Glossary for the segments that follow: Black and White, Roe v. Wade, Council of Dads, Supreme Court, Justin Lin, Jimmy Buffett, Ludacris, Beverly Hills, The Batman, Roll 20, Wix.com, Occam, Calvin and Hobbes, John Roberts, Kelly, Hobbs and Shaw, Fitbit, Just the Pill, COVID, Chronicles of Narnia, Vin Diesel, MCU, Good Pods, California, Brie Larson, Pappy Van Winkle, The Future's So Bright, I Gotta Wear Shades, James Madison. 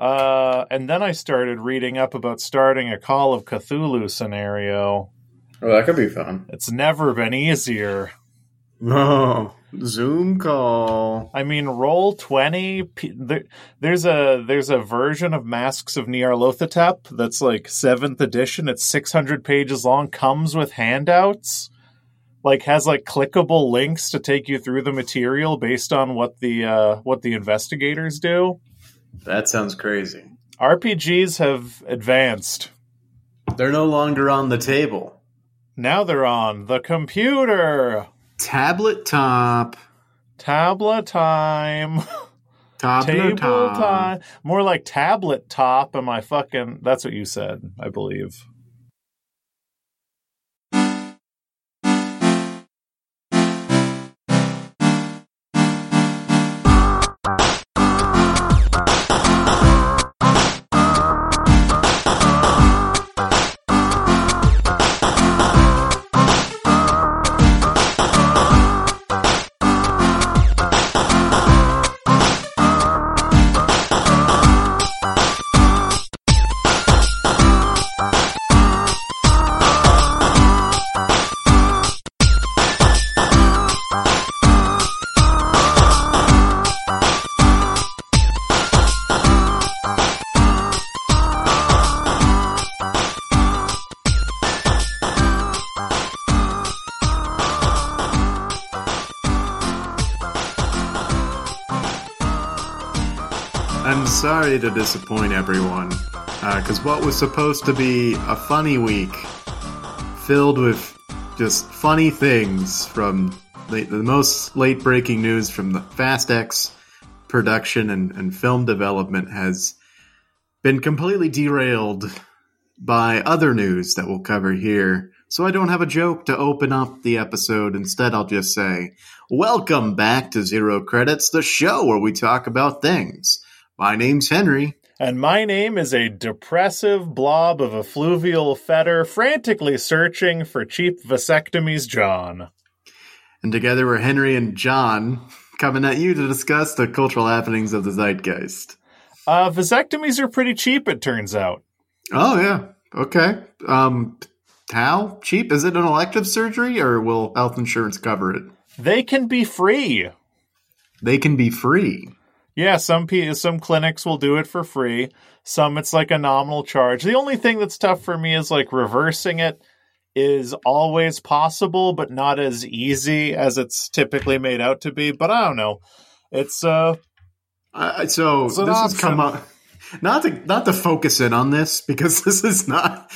And then I started reading up about starting a Call of Cthulhu scenario. Oh, that could be fun. It's never been easier. No. Zoom call. I mean, Roll 20. There's a version of Masks of Nyarlothotep that's like 7th edition. It's 600 pages long, comes with handouts, like has like clickable links to take you through the material based on what the investigators do. That sounds crazy. RPGs have advanced. They're no longer on the table. Now they're on the computer. Tablet top. Tablet time. Tablet time. More like tablet top. Am I fucking... That's what you said, I believe. Sorry to disappoint everyone, because what was supposed to be a funny week filled with just funny things from the most late-breaking news from the Fast X production and film development has been completely derailed by other news that we'll cover here. So I don't have a joke to open up the episode. Instead, I'll just say, welcome back to Zero Credits, the show where we talk about things. My name's Henry. And my name is a depressive blob of effluvial fetter frantically searching for cheap vasectomies, John. And together we're Henry and John coming at you to discuss the cultural happenings of the zeitgeist. Vasectomies are pretty cheap, it turns out. Oh, yeah. Okay. How cheap? Is it an elective surgery or will health insurance cover it? They can be free. They can be free. Yeah, some clinics will do it for free. Some it's like a nominal charge. The only thing that's tough for me is like reversing it is always possible, but not as easy as it's typically made out to be. But I don't know. It's this option. Has come up. Not to focus in on this because this is not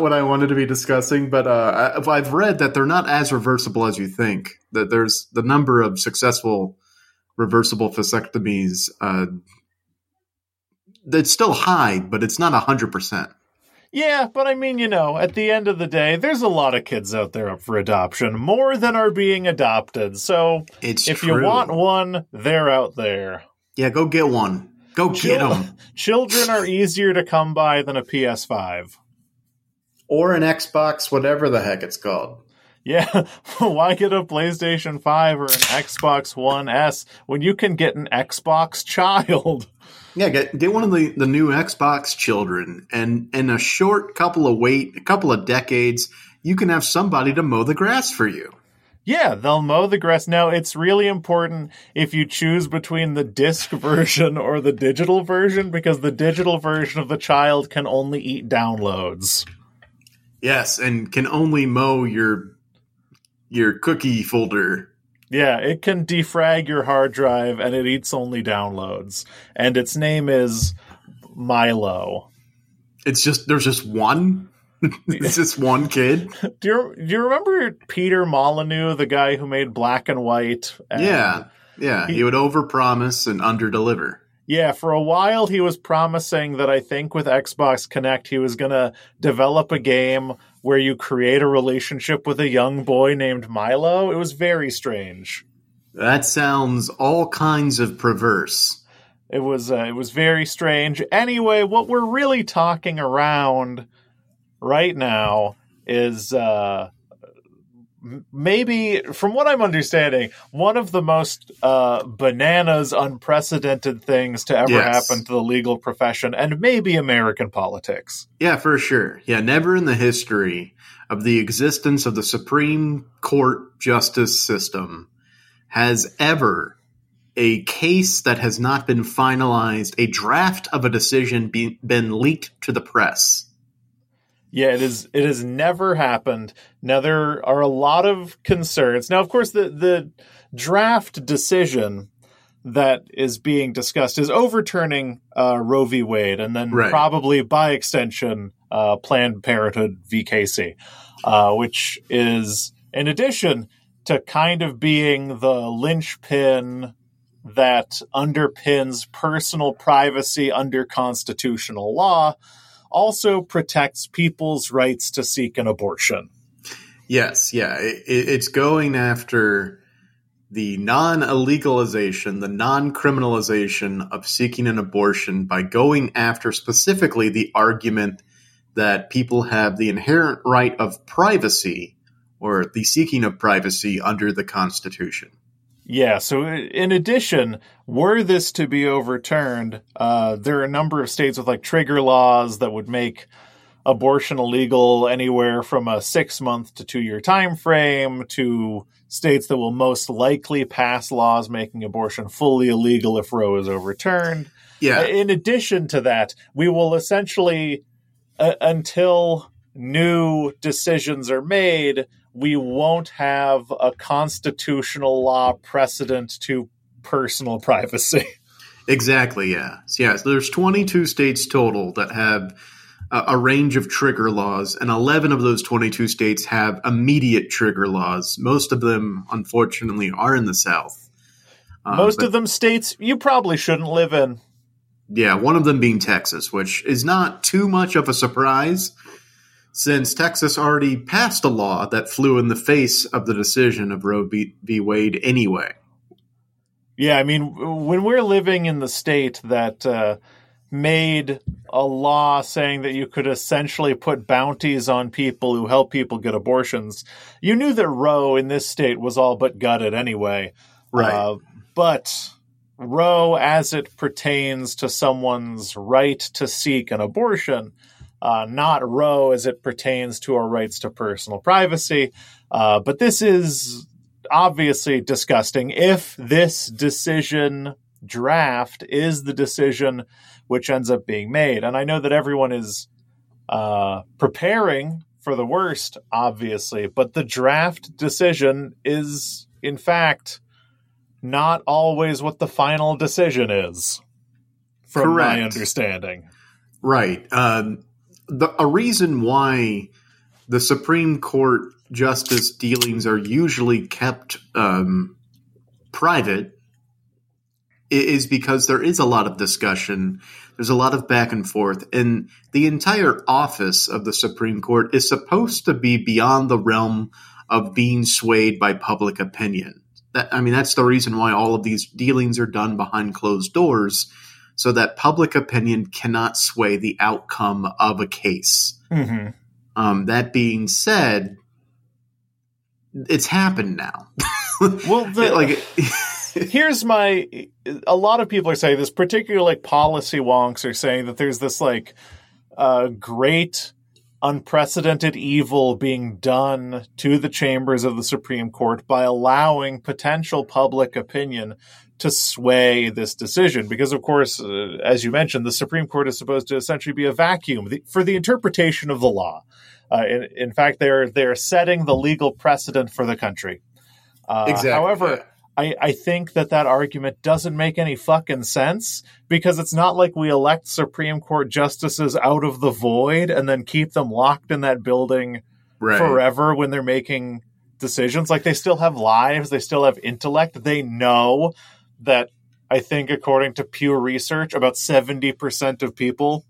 what I wanted to be discussing. But I've read that they're not as reversible as you think. That there's the number of successful reversible vasectomies, that's still high, but it's not 100%. Yeah, but I mean, you know, at the end of the day, there's a lot of kids out there up for adoption, more than are being adopted. So if you want one, they're out there. Yeah, go get one. Go get them. Children are easier to come by than a PS5. Or an Xbox, whatever the heck it's called. Yeah, why get a PlayStation 5 or an Xbox One S when you can get an Xbox child? Yeah, get one of the new Xbox children, and in a short couple of decades, you can have somebody to mow the grass for you. Yeah, they'll mow the grass. Now, it's really important if you choose between the disc version or the digital version, because the digital version of the child can only eat downloads. Yes, and can only mow your cookie folder. Yeah, it can defrag your hard drive, and it eats only downloads. And its name is Milo. There's just one? It's just one kid? Do you remember Peter Molyneux, the guy who made Black and White? And yeah. He would overpromise and underdeliver. Yeah, for a while he was promising that I think with Xbox Connect he was going to develop a game where you create a relationship with a young boy named Milo. It was very strange. That sounds all kinds of perverse. It was very strange. Anyway, what we're really talking around right now is maybe, from what I'm understanding, one of the most bananas, unprecedented things to ever happen to the legal profession and maybe American politics. Yeah, for sure. Yeah, never in the history of the existence of the Supreme Court justice system has ever a case that has not been finalized, a draft of a decision been leaked to the press. Yeah, it is. It has never happened. Now, there are a lot of concerns. Now, of course, the draft decision that is being discussed is overturning Roe v. Wade and then probably by extension Planned Parenthood v. Casey, which is in addition to kind of being the linchpin that underpins personal privacy under constitutional law, also protects people's rights to seek an abortion. Yes, yeah. It's going after the non-illegalization, the non-criminalization of seeking an abortion by going after specifically the argument that people have the inherent right of privacy or the seeking of privacy under the Constitution. Yeah, so in addition, were this to be overturned, there are a number of states with like trigger laws that would make abortion illegal anywhere from a 6-month to 2-year time frame to states that will most likely pass laws making abortion fully illegal if Roe is overturned. Yeah. In addition to that, we will essentially, until new decisions are made, we won't have a constitutional law precedent to personal privacy. Exactly, yeah. So, yeah, so there's 22 states total that have a range of trigger laws, and 11 of those 22 states have immediate trigger laws. Most of them, unfortunately, are in the South. Most of them states you probably shouldn't live in. Yeah, one of them being Texas, which is not too much of a surprise, since Texas already passed a law that flew in the face of the decision of Roe v. Wade anyway. Yeah, I mean, when we're living in the state that made a law saying that you could essentially put bounties on people who help people get abortions, you knew that Roe in this state was all but gutted anyway. Right. But Roe, as it pertains to someone's right to seek an abortion, not Roe as it pertains to our rights to personal privacy. But this is obviously disgusting. If this decision draft is the decision which ends up being made. And I know that everyone is preparing for the worst, obviously, but the draft decision is, in fact, not always what the final decision is, from my understanding. Right. A reason why the Supreme Court justice dealings are usually kept private is because there is a lot of discussion. There's a lot of back and forth. And the entire office of the Supreme Court is supposed to be beyond the realm of being swayed by public opinion. That's the reason why all of these dealings are done behind closed doors, so that public opinion cannot sway the outcome of a case. Mm-hmm. That being said, it's happened now. Well, here's my – a lot of people are saying this, particularly like policy wonks are saying that there's this like great unprecedented evil being done to the chambers of the Supreme Court by allowing potential public opinion to sway this decision, because, of course, as you mentioned, the Supreme Court is supposed to essentially be a vacuum for the interpretation of the law. In fact, they're setting the legal precedent for the country. Exactly. However, I think that argument doesn't make any fucking sense, because it's not like we elect Supreme Court justices out of the void and then keep them locked in that building forever when they're making decisions. Like, they still have lives. They still have intellect. They know that, I think, according to Pew Research, about 70% of people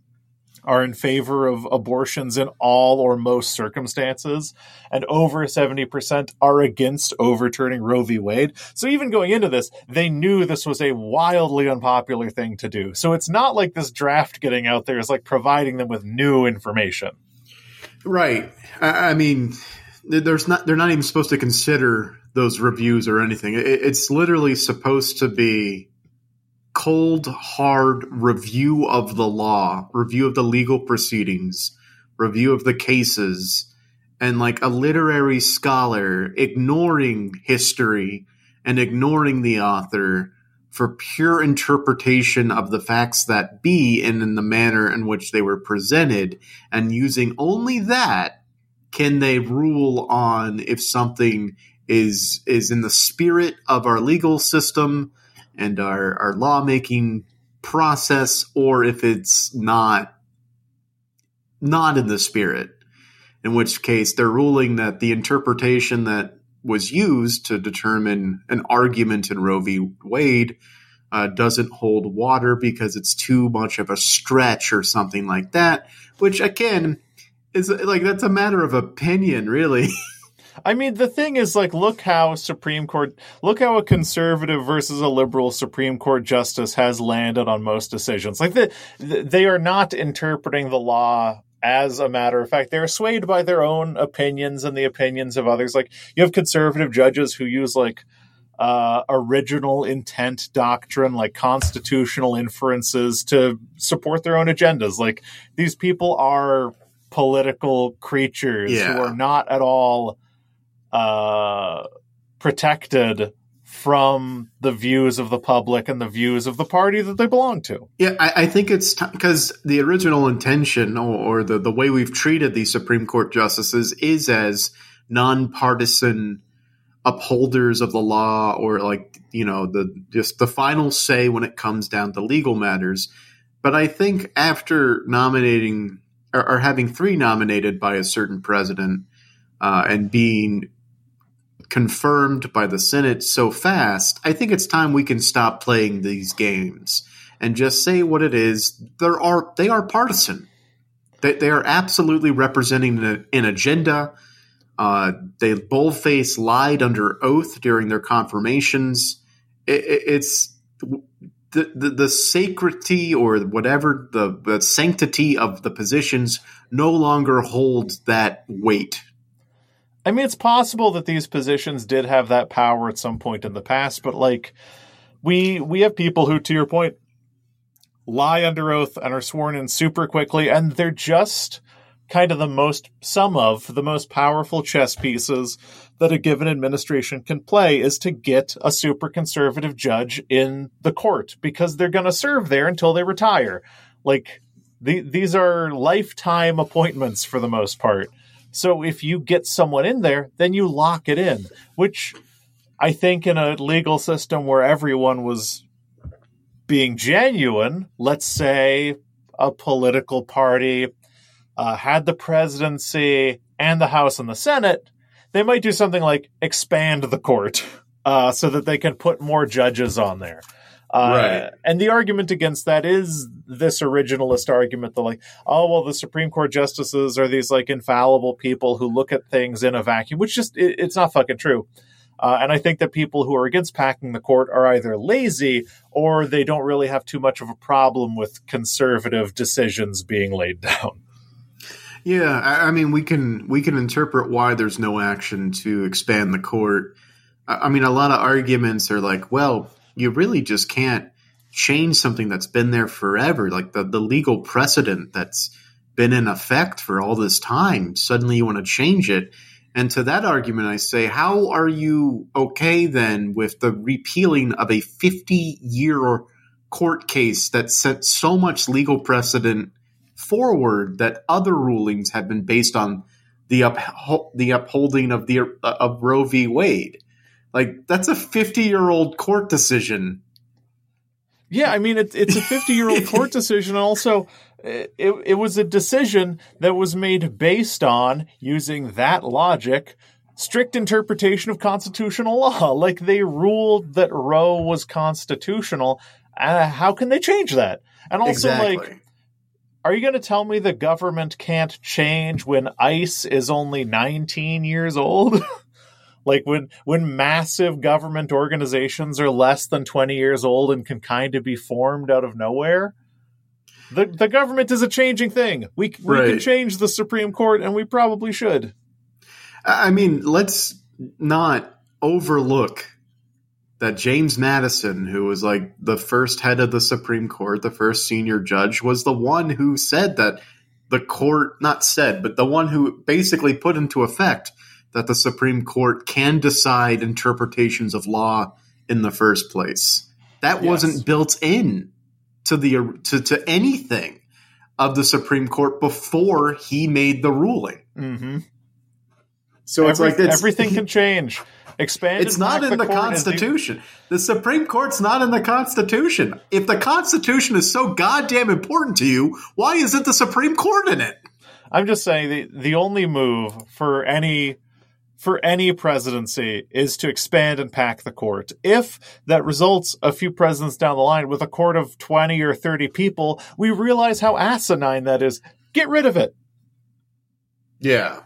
are in favor of abortions in all or most circumstances, and over 70% are against overturning Roe v. Wade. So even going into this, they knew this was a wildly unpopular thing to do. So it's not like this draft getting out there is like providing them with new information. Right. I mean, they're not even supposed to consider those reviews or anything. It's literally supposed to be cold, hard review of the law, review of the legal proceedings, review of the cases, and like a literary scholar ignoring history and ignoring the author for pure interpretation of the facts that be and in the manner in which they were presented, and using only that can they rule on if something is in the spirit of our legal system and our lawmaking process, or if it's not in the spirit, in which case they're ruling that the interpretation that was used to determine an argument in Roe v. Wade doesn't hold water because it's too much of a stretch or something like that, which, again, is like that's a matter of opinion, really. I mean, the thing is, like, look how a conservative versus a liberal Supreme Court justice has landed on most decisions. Like, they are not interpreting the law. As a matter of fact, they're swayed by their own opinions and the opinions of others. Like, you have conservative judges who use like original intent doctrine, like constitutional inferences to support their own agendas. Like, these people are political creatures who are not at all protected from the views of the public and the views of the party that they belong to. Yeah, I think it's because the original intention or the way we've treated these Supreme Court justices is as nonpartisan upholders of the law, or like, you know, the final say when it comes down to legal matters. But I think after nominating or having three nominated by a certain president and being confirmed by the Senate so fast, I think it's time we can stop playing these games and just say what it is. They are partisan. They are absolutely representing an agenda. They boldface lied under oath during their confirmations. It's the sacredity or whatever the sanctity of the positions no longer holds that weight. I mean, it's possible that these positions did have that power at some point in the past, but like we have people who, to your point, lie under oath and are sworn in super quickly, and they're just kind of the most powerful chess pieces that a given administration can play is to get a super conservative judge in the court because they're going to serve there until they retire. Like these are lifetime appointments for the most part. So if you get someone in there, then you lock it in, which I think in a legal system where everyone was being genuine, let's say a political party had the presidency and the House and the Senate, they might do something like expand the court so that they can put more judges on there. Right. And the argument against that is this originalist argument that like, oh, well, the Supreme Court justices are these like infallible people who look at things in a vacuum, which just it's not fucking true. And I think that people who are against packing the court are either lazy or they don't really have too much of a problem with conservative decisions being laid down. Yeah, I mean, we can interpret why there's no action to expand the court. I mean, a lot of arguments are like, well, you really just can't change something that's been there forever. Like the legal precedent that's been in effect for all this time, suddenly you want to change it. And to that argument, I say, how are you okay then with the repealing of a 50-year court case that set so much legal precedent forward that other rulings have been based on the upholding of of Roe v. Wade? Like, that's a 50-year-old court decision. Yeah, I mean, it's a 50-year-old court decision. And also, it was a decision that was made based on, using that logic, strict interpretation of constitutional law. Like, they ruled that Roe was constitutional. How can they change that? And also, exactly. Like, are you going to tell me the government can't change when ICE is only 19 years old? Like when massive government organizations are less than 20 years old and can kind of be formed out of nowhere, the government is a changing thing. We can change the Supreme Court, and we probably should. I mean, let's not overlook that James Madison, who was like the first head of the Supreme Court, the first senior judge, was the one who said that the court – not said, but the one who basically put into effect that the Supreme Court can decide interpretations of law in the first place. That wasn't built in to the to anything of the Supreme Court before he made the ruling. Mm-hmm. So everything can change. Expanded. It's not in the Constitution. The Supreme Court's not in the Constitution. If the Constitution is so goddamn important to you, why isn't the Supreme Court in it? I'm just saying the only move for any presidency is to expand and pack the court. If that results a few presidents down the line with a court of 20 or 30 people, we realize how asinine that is. Get rid of it. Yeah.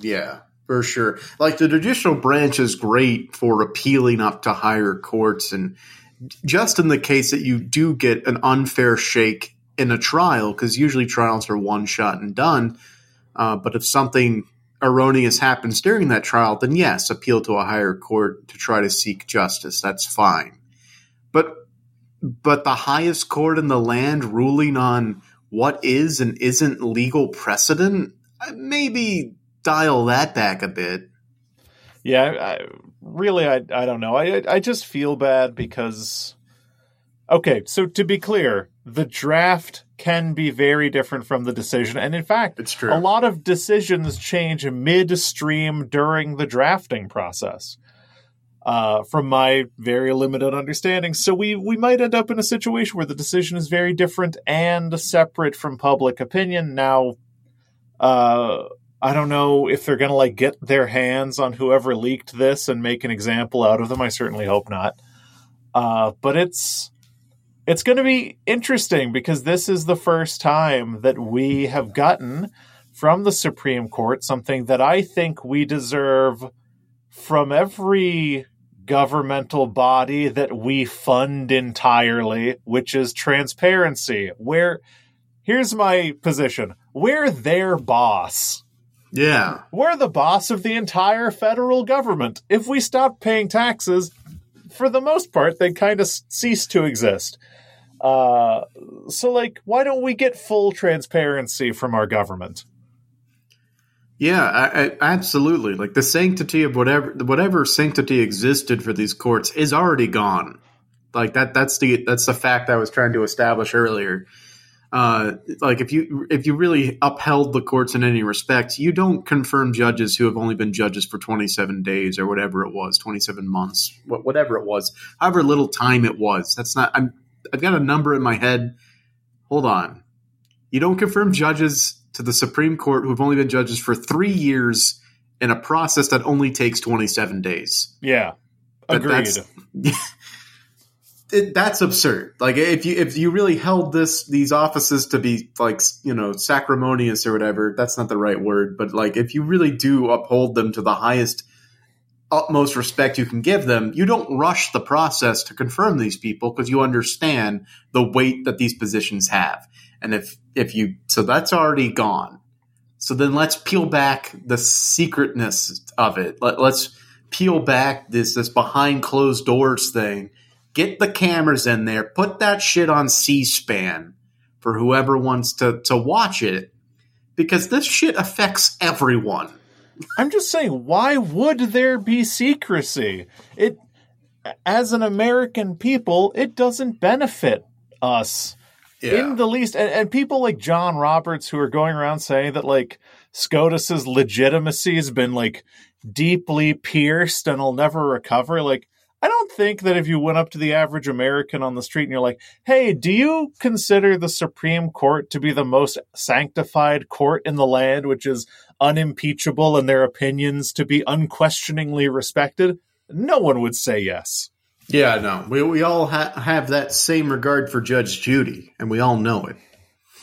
Yeah, for sure. Like, the judicial branch is great for appealing up to higher courts. And just in the case that you do get an unfair shake in a trial, because usually trials are one shot and done. But if something erroneous happens during that trial, then yes, appeal to a higher court to try to seek justice. That's fine. But the highest court in the land ruling on what is and isn't legal precedent, maybe dial that back a bit. Yeah, I don't know. I just feel bad because, okay, so to be clear, the draft can be very different from the decision. And in fact, it's true. A lot of decisions change midstream during the drafting process, from my very limited understanding. So we might end up in a situation where the decision is very different and separate from public opinion. Now, I don't know if they're going to get their hands on whoever leaked this and make an example out of them. I certainly hope not. But it's going to be interesting because this is the first time that we have gotten from the Supreme Court something that I think we deserve from every governmental body that we fund entirely, which is transparency. Here's my position. We're their boss. Yeah. We're the boss of the entire federal government. If we stopped paying taxes, for the most part, they kind of cease to exist. So why don't we get full transparency from our government? Yeah, I absolutely. The sanctity of whatever sanctity existed for these courts is already gone. That's the fact I was trying to establish earlier. If you really upheld the courts in any respect, you don't confirm judges who have only been judges for 27 days or whatever it was, 27 months, whatever it was, however little time it was. That's not. I've got a number in my head. Hold on. You don't confirm judges to the Supreme Court who have only been judges for 3 years in a process that only takes 27 days. Yeah, agreed. That's absurd. If you really held these offices to be sanctimonious or whatever, that's not the right word. But if you really do uphold them to the utmost respect you can give them, you don't rush the process to confirm these people because you understand the weight that these positions have. And if that's already gone. So then let's peel back the secretness of it. Let's peel back this behind closed doors thing. Get the cameras in there. Put that shit on C-SPAN for whoever wants to watch it, because this shit affects everyone. I'm just saying, why would there be secrecy? It, as an American people, it doesn't benefit us in the least. And people like John Roberts who are going around saying that SCOTUS's legitimacy has been deeply pierced and will never recover. I don't think that if you went up to the average American on the street and you're hey, do you consider the Supreme Court to be the most sanctified court in the land, which is unimpeachable and their opinions to be unquestioningly respected? No one would say yes. Yeah, no. We all have that same regard for Judge Judy, and we all know it.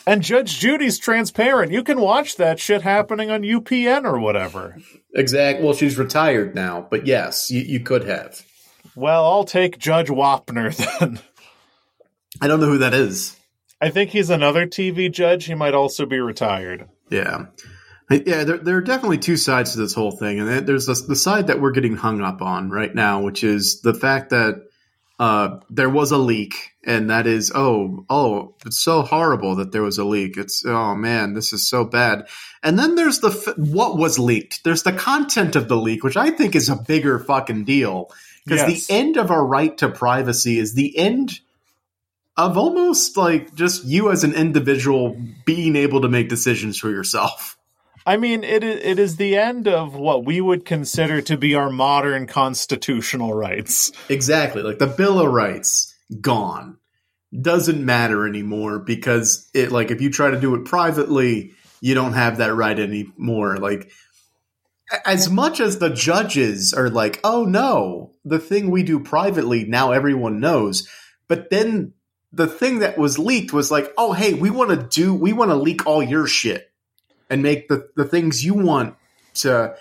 And Judge Judy's transparent. You can watch that shit happening on UPN or whatever. Exactly. Well, she's retired now, but yes, you could have. Well, I'll take Judge Wapner then. I don't know who that is. I think he's another TV judge. He might also be retired. Yeah. Yeah, there are definitely two sides to this whole thing. And there's the side that we're getting hung up on right now, which is the fact that there was a leak, and that is, oh, it's so horrible that there was a leak. It's, oh man, this is so bad. And then there's what was leaked. There's the content of the leak, which I think is a bigger fucking deal, because yes, the end of our right to privacy is the end of almost like just you as an individual being able to make decisions for yourself. I mean, it is the end of what we would consider to be our modern constitutional rights. Exactly. Like the Bill of Rights, gone. Doesn't matter anymore, because it, like, if you try to do it privately, you don't have that right anymore. Like, as much as the judges are like, oh no, the thing we do privately, now everyone knows. But then the thing that was leaked was like, oh, hey, we want to leak all your shit. And make the things you want to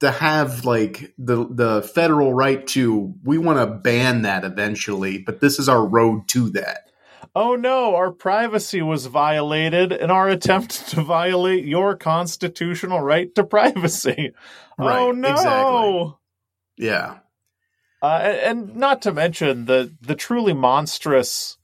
have, like the federal right to, we want to ban that eventually, but this is our road to that. Oh no, our privacy was violated in our attempt to violate your constitutional right to privacy. Right, oh no. Exactly. Yeah. And not to mention the truly monstrous,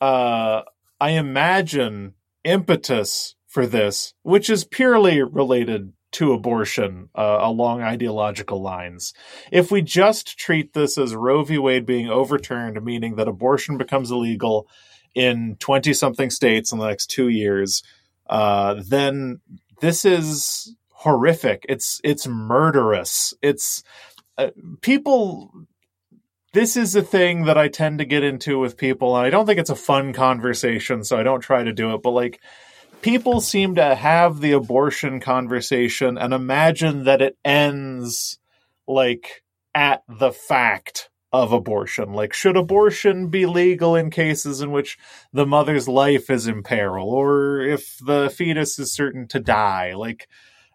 I imagine, impetus for this, which is purely related to abortion along ideological lines. If we just treat this as Roe v. Wade being overturned, meaning that abortion becomes illegal in 20-something states in the next 2 years, then this is horrific. It's murderous. It's people. This is a thing that I tend to get into with people, and I don't think it's a fun conversation, so I don't try to do it, but like, people seem to have the abortion conversation and imagine that it ends, like, at the fact of abortion. Like, should abortion be legal in cases in which the mother's life is in peril, or if the fetus is certain to die? Like,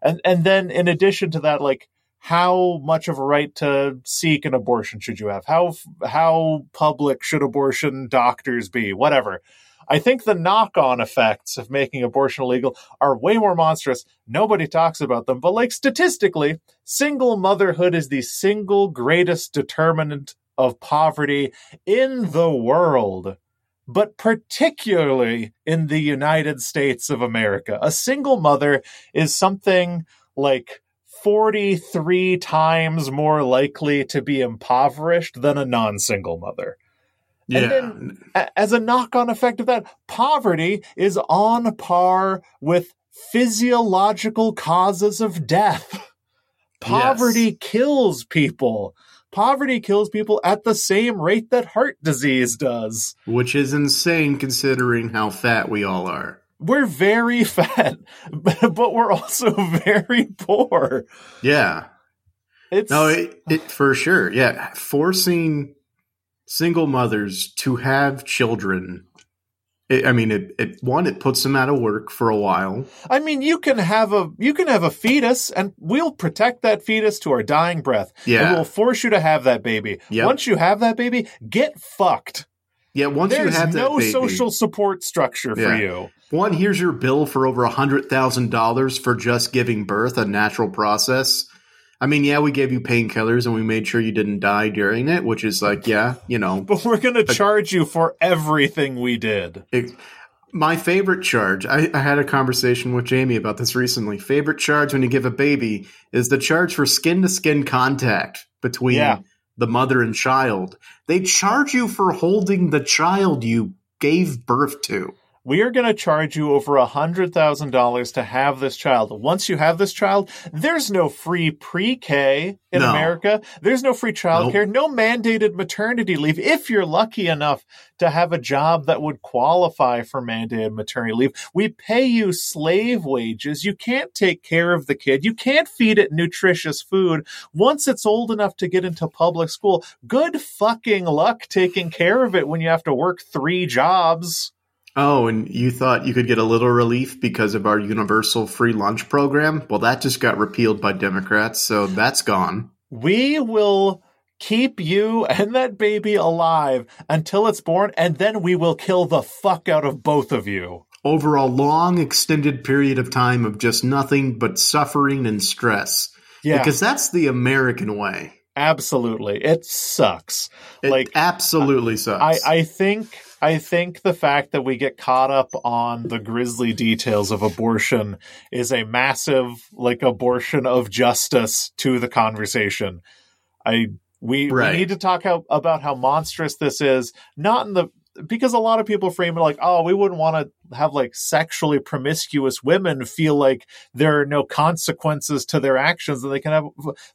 and then in addition to that, like, how much of a right to seek an abortion should you have? How public should abortion doctors be? Whatever. I think the knock-on effects of making abortion illegal are way more monstrous. Nobody talks about them. But, like, statistically, single motherhood is the single greatest determinant of poverty in the world, but particularly in the United States of America. A single mother is something like 43 times more likely to be impoverished than a non-single mother. Yeah. And then, as a knock-on effect of that, poverty is on par with physiological causes of death. Poverty yes. kills people. Poverty kills people at the same rate that heart disease does. Which is insane, considering how fat we all are. We're very fat, but we're also very poor. Yeah. It for sure. Yeah. Forcing single mothers to have children, it puts them out of work for a while. I mean, you can have a fetus, and we'll protect that fetus to our dying breath. Yeah. And we'll force you to have that baby. Yep. Once you have that baby, get fucked. Yeah, there's no social support structure for you. One, here's your bill for over $100,000 for just giving birth, a natural process. I mean, yeah, we gave you painkillers and we made sure you didn't die during it, which is like, yeah, you know. But we're going to charge you for everything we did. My favorite charge, I had a conversation with Jamie about this recently. Favorite charge when you give a baby is the charge for skin-to-skin contact between the mother and child. They charge you for holding the child you gave birth to. We are going to charge you over $100,000 to have this child. Once you have this child, there's no free pre-K in America. There's no free childcare, no mandated maternity leave. If you're lucky enough to have a job that would qualify for mandated maternity leave, we pay you slave wages. You can't take care of the kid. You can't feed it nutritious food. Once it's old enough to get into public school, good fucking luck taking care of it when you have to work 3 jobs. Oh, and you thought you could get a little relief because of our universal free lunch program? Well, that just got repealed by Democrats, so that's gone. We will keep you and that baby alive until it's born, and then we will kill the fuck out of both of you. over a long, extended period of time of just nothing but suffering and stress. Yeah. Because that's the American way. Absolutely. It sucks. It absolutely sucks. I think the fact that we get caught up on the grisly details of abortion is a massive, abortion of justice to the conversation. We need to talk about how monstrous this is, not in the... Because a lot of people frame it we wouldn't want to have sexually promiscuous women feel like there are no consequences to their actions that they can have.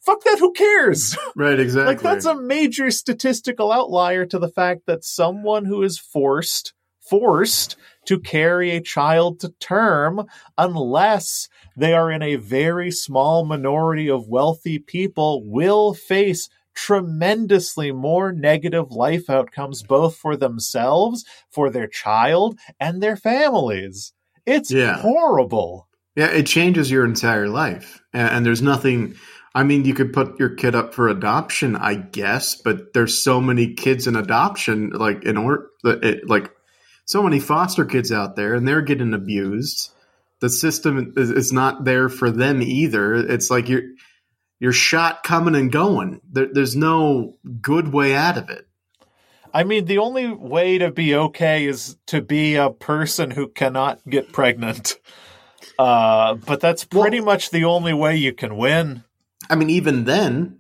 Fuck that. Who cares? Right. Exactly. That's a major statistical outlier to the fact that someone who is forced to carry a child to term, unless they are in a very small minority of wealthy people, will face tremendously more negative life outcomes, both for themselves, for their child, and their families. It's horrible. Yeah, it changes your entire life. And there's nothing, you could put your kid up for adoption, I guess, but there's so many kids in adoption, so many foster kids out there, and they're getting abused. The system is not there for them either. It's you're shot coming and going. There's no good way out of it. The only way to be okay is to be a person who cannot get pregnant. But that's pretty much the only way you can win. Even then,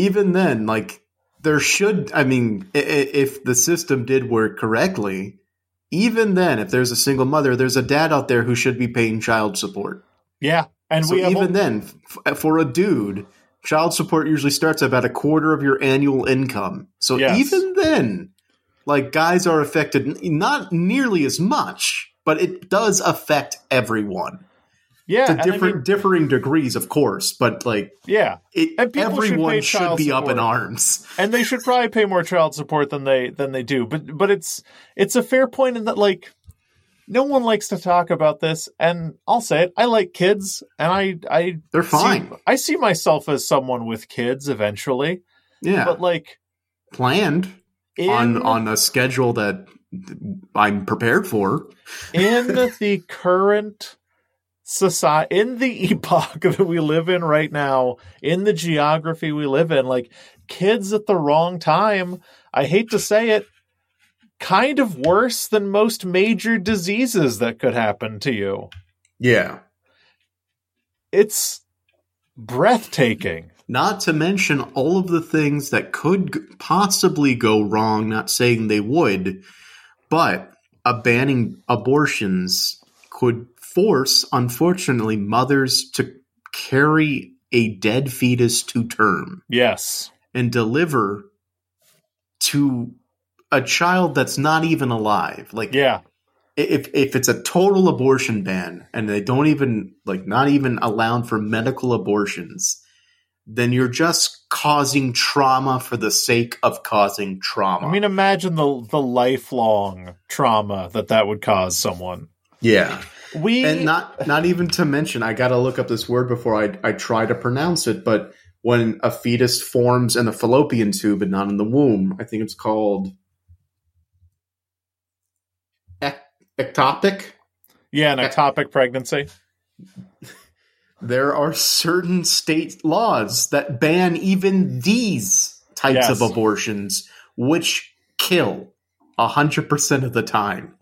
there should... if the system did work correctly, even then, if there's a single mother, there's a dad out there who should be paying child support. Yeah. And so for a dude, child support usually starts about a quarter of your annual income. So even then, guys are affected not nearly as much, but it does affect everyone. Yeah, to differing degrees, of course, but everyone should be up in arms, and they should probably pay more child support than they do. But it's a fair point in that no one likes to talk about this, and I'll say it. I like kids, and they're fine. I see myself as someone with kids eventually. Yeah, but planned on a schedule that I'm prepared for. In the current society, in the epoch that we live in right now, in the geography we live in, kids at the wrong time. I hate to say it. Kind of worse than most major diseases that could happen to you. Yeah. It's breathtaking. Not to mention all of the things that could possibly go wrong, not saying they would, but banning abortions could force, unfortunately, mothers to carry a dead fetus to term. Yes. And deliver to a child that's not even alive. If it's a total abortion ban and they don't even not even allow for medical abortions, then you're just causing trauma for the sake of causing trauma. Imagine the lifelong trauma that would cause someone. Yeah. And not even to mention, I got to look up this word before I try to pronounce it, but when a fetus forms in the fallopian tube and not in the womb, I think it's called ectopic? Yeah, an ectopic pregnancy. There are certain state laws that ban even these types of abortions, which kill 100% of the time.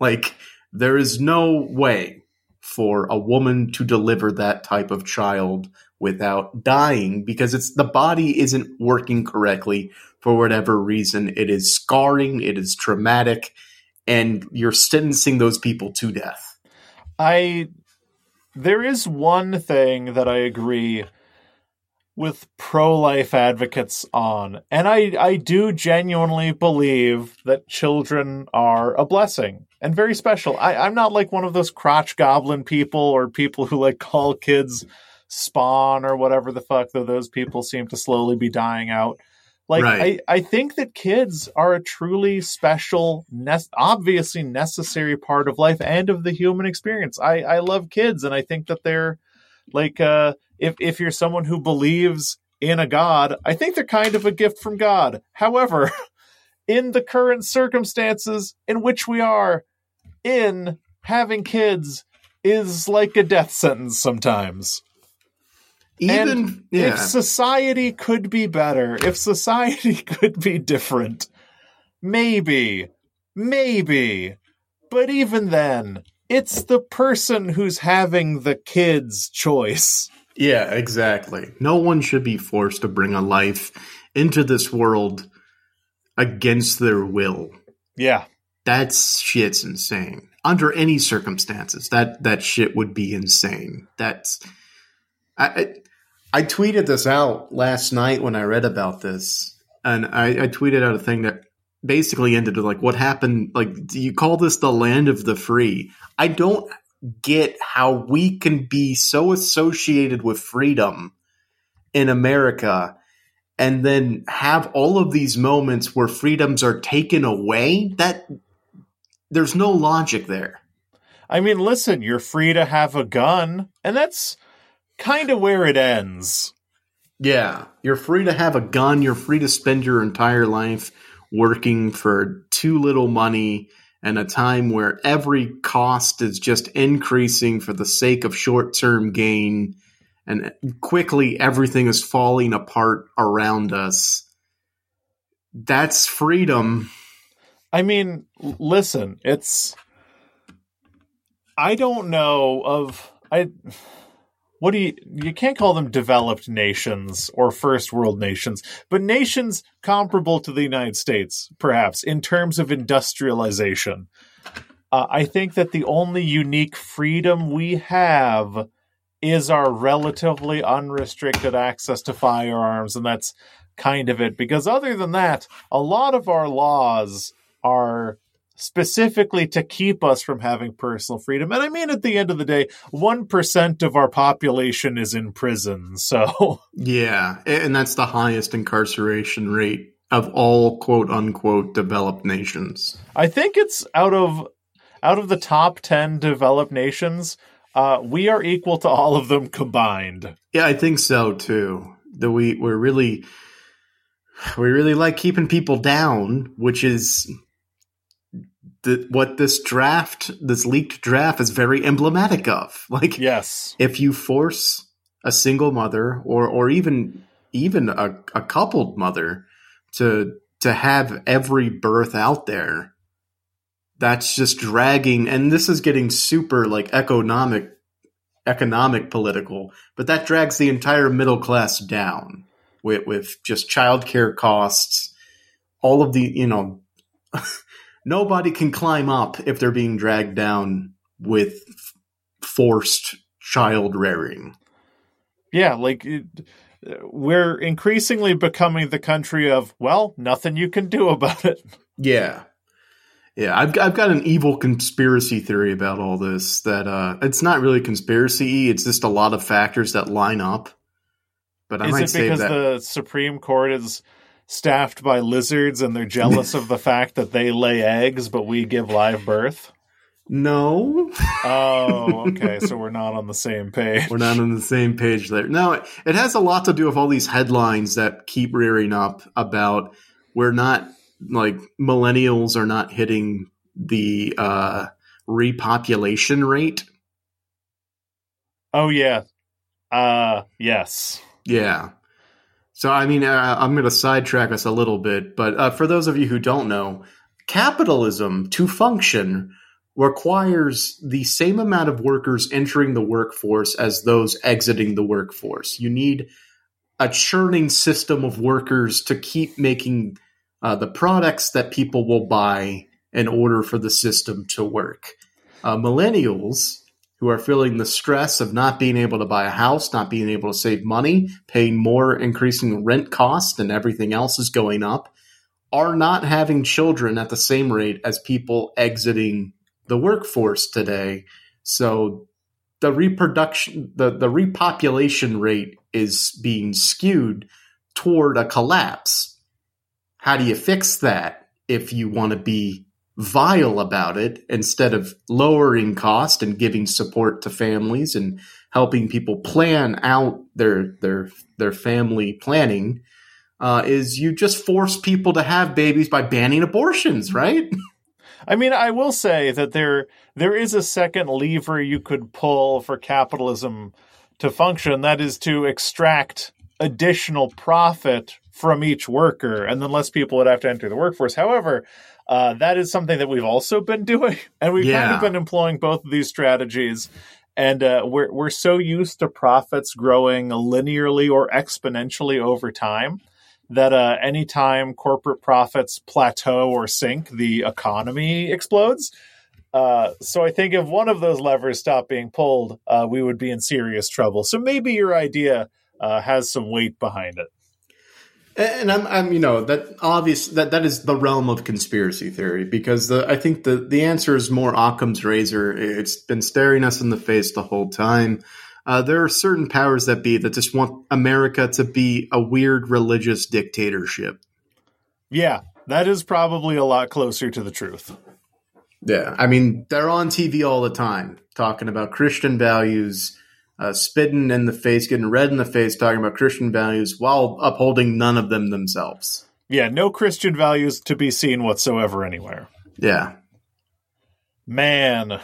There is no way for a woman to deliver that type of child without dying, because the body isn't working correctly for whatever reason. It is scarring. It is traumatic. And you're sentencing those people to death. There is one thing that I agree with pro-life advocates on. And I do genuinely believe that children are a blessing and very special. I'm not one of those crotch goblin people or people who call kids spawn or whatever the fuck, though those people seem to slowly be dying out. Right. I think that kids are a truly special, obviously necessary part of life and of the human experience. I love kids, and I think that they're if you're someone who believes in a God, I think they're kind of a gift from God. However, in the current circumstances in which we are in, having kids is like a death sentence sometimes. If society could be better, if society could be different, maybe. But even then, it's the person who's having the kid's choice. Yeah, exactly. No one should be forced to bring a life into this world against their will. Yeah. That shit's insane. Under any circumstances, that shit would be insane. That's... I tweeted this out last night when I read about this, and I tweeted out a thing that basically ended with, like, what happened? Like, do you call this the land of the free? I don't get how we can be so associated with freedom in America and then have all of these moments where freedoms are taken away. That there's no logic there. I mean, listen, you're free to have a gun, and that's kind of where it ends. Yeah. You're free to have a gun. You're free to spend your entire life working for too little money and a time where every cost is just increasing for the sake of short-term gain. And quickly everything is falling apart around us. That's freedom. I mean, listen, it's... I don't know of... What do you can't call them developed nations or first world nations, but nations comparable to the United States, perhaps, in terms of industrialization. I think that the only unique freedom we have is our relatively unrestricted access to firearms, and that's kind of it. Because other than that, a lot of our laws are specifically to keep us from having personal freedom. And I mean, at the end of the day, 1% of our population is in prison. So yeah, and that's the highest incarceration rate of all quote unquote developed nations. I think it's out of the top 10 developed nations, we are equal to all of them combined. Yeah, I think so too. That we really like keeping people down, which is what this leaked draft is very emblematic of. Like, yes, if you force a single mother or even a coupled mother to have every birth out there, that's just dragging. And this is getting super like economic political, but that drags the entire middle class down with just childcare costs, all of the, you know, nobody can climb up if they're being dragged down with forced child rearing. Yeah, like we're increasingly becoming the country of, well, nothing you can do about it. Yeah. Yeah, I've got an evil conspiracy theory about all this that it's not really conspiracy-y. It's just a lot of factors that line up. But I might say that. Is it because the Supreme Court is staffed by lizards and they're jealous of the fact that they lay eggs but we give live birth? No. Oh, okay, so we're not on the same page. We're not on the same page there. No, it has a lot to do with all these headlines that keep rearing up about we're not, like, millennials are not hitting the repopulation rate. Oh, yeah. Yes. Yeah. So, I mean, I'm going to sidetrack us a little bit, but for those of you who don't know, capitalism to function requires the same amount of workers entering the workforce as those exiting the workforce. You need a churning system of workers to keep making the products that people will buy in order for the system to work. Millennials who are feeling the stress of not being able to buy a house, not being able to save money, paying more increasing rent costs and everything else is going up, are not having children at the same rate as people exiting the workforce today. So the reproduction, the repopulation rate is being skewed toward a collapse. How do you fix that if you want to be vile about it instead of lowering cost and giving support to families and helping people plan out their family planning, is you just force people to have babies by banning abortions, right? I mean, I will say that there is a second lever you could pull for capitalism to function. That is to extract additional profit from each worker, and then less people would have to enter the workforce. However, that is something that we've also been doing, and we've kind of been employing both of these strategies. And we're so used to profits growing linearly or exponentially over time that anytime corporate profits plateau or sink, the economy explodes. So I think if one of those levers stopped being pulled, we would be in serious trouble. So maybe your idea has some weight behind it. And I'm, you know, that obvious that is the realm of conspiracy theory, because I think the answer is more Occam's razor. It's been staring us in the face the whole time. There are certain powers that be that just want America to be a weird religious dictatorship. Yeah, that is probably a lot closer to the truth. Yeah, I mean, they're on TV all the time talking about Christian values, spitting in the face, getting red in the face, talking about Christian values while upholding none of them themselves. Yeah, no Christian values to be seen whatsoever anywhere. Yeah. Man.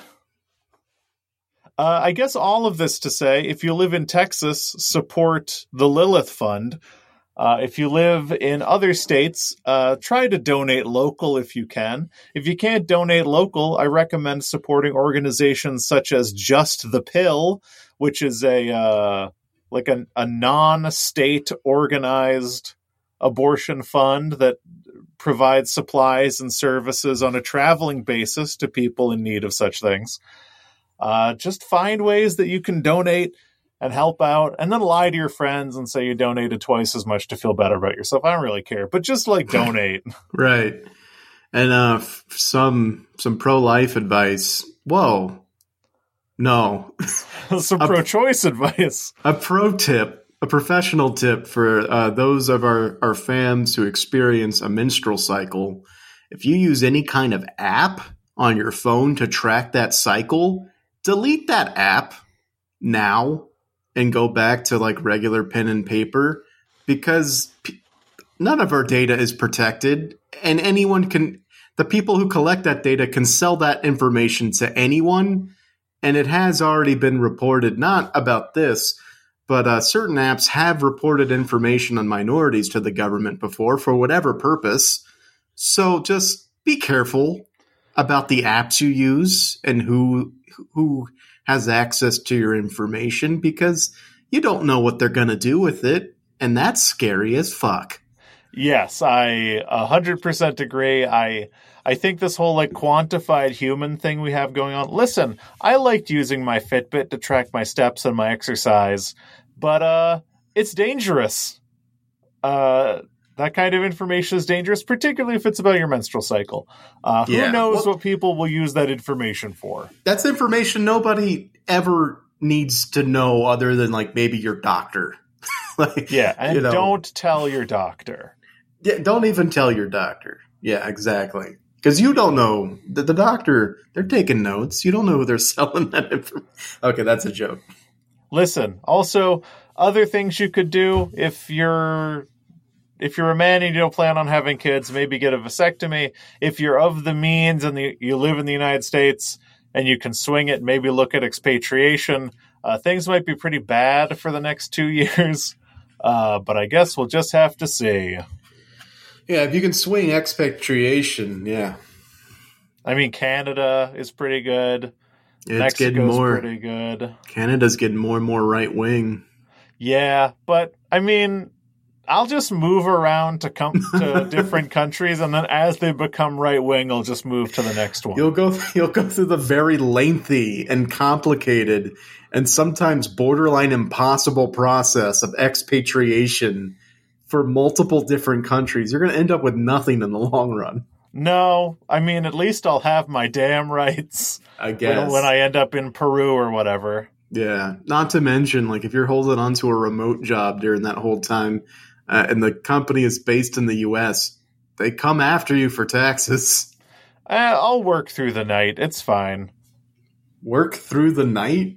I guess all of this to say, if you live in Texas, support the Lilith Fund. If you live in other states, try to donate local if you can. If you can't donate local, I recommend supporting organizations such as Just the Pill, which is a non-state organized abortion fund that provides supplies and services on a traveling basis to people in need of such things. Just find ways that you can donate and help out, and then lie to your friends and say you donated twice as much to feel better about yourself. I don't really care, but just donate. Right. And some pro-life advice. Whoa. No. Some pro-choice advice. A pro tip, a professional tip for those of our fams who experience a menstrual cycle. If you use any kind of app on your phone to track that cycle, delete that app now and go back to regular pen and paper, because none of our data is protected, and the people who collect that data can sell that information to anyone. And it has already been reported, not about this, but certain apps have reported information on minorities to the government before for whatever purpose. So just be careful about the apps you use and who has access to your information, because you don't know what they're going to do with it. And that's scary as fuck. Yes, I 100% agree. I think this whole quantified human thing we have going on. Listen, I liked using my Fitbit to track my steps and my exercise, but it's dangerous. That kind of information is dangerous, particularly if it's about your menstrual cycle. Who knows what people will use that information for? That's information nobody ever needs to know, other than maybe your doctor. And don't tell your doctor. Yeah, don't even tell your doctor. Yeah, exactly. Because you don't know. The doctor, they're taking notes. You don't know who they're selling that information. Okay, that's a joke. Listen, also, other things you could do if you're a man and you don't plan on having kids, maybe get a vasectomy. If you're of the means and you live in the United States and you can swing it, maybe look at expatriation. Things might be pretty bad for the next 2 years, but I guess we'll just have to see. Yeah, if you can swing expatriation, yeah. I mean, Canada is pretty good. Mexico's pretty good. Canada's getting more and more right wing. Yeah, but I mean, I'll just move around to come to different countries, and then as they become right wing, I'll just move to the next one. You'll go through the very lengthy and complicated and sometimes borderline impossible process of expatriation for multiple different countries. You're going to end up with nothing in the long run. No, I mean, at least I'll have my damn rights, I guess, when I end up in Peru or whatever. Yeah, not to mention, if you're holding on to a remote job during that whole time, and the company is based in the U.S., they come after you for taxes. I'll work through the night. It's fine. Work through the night?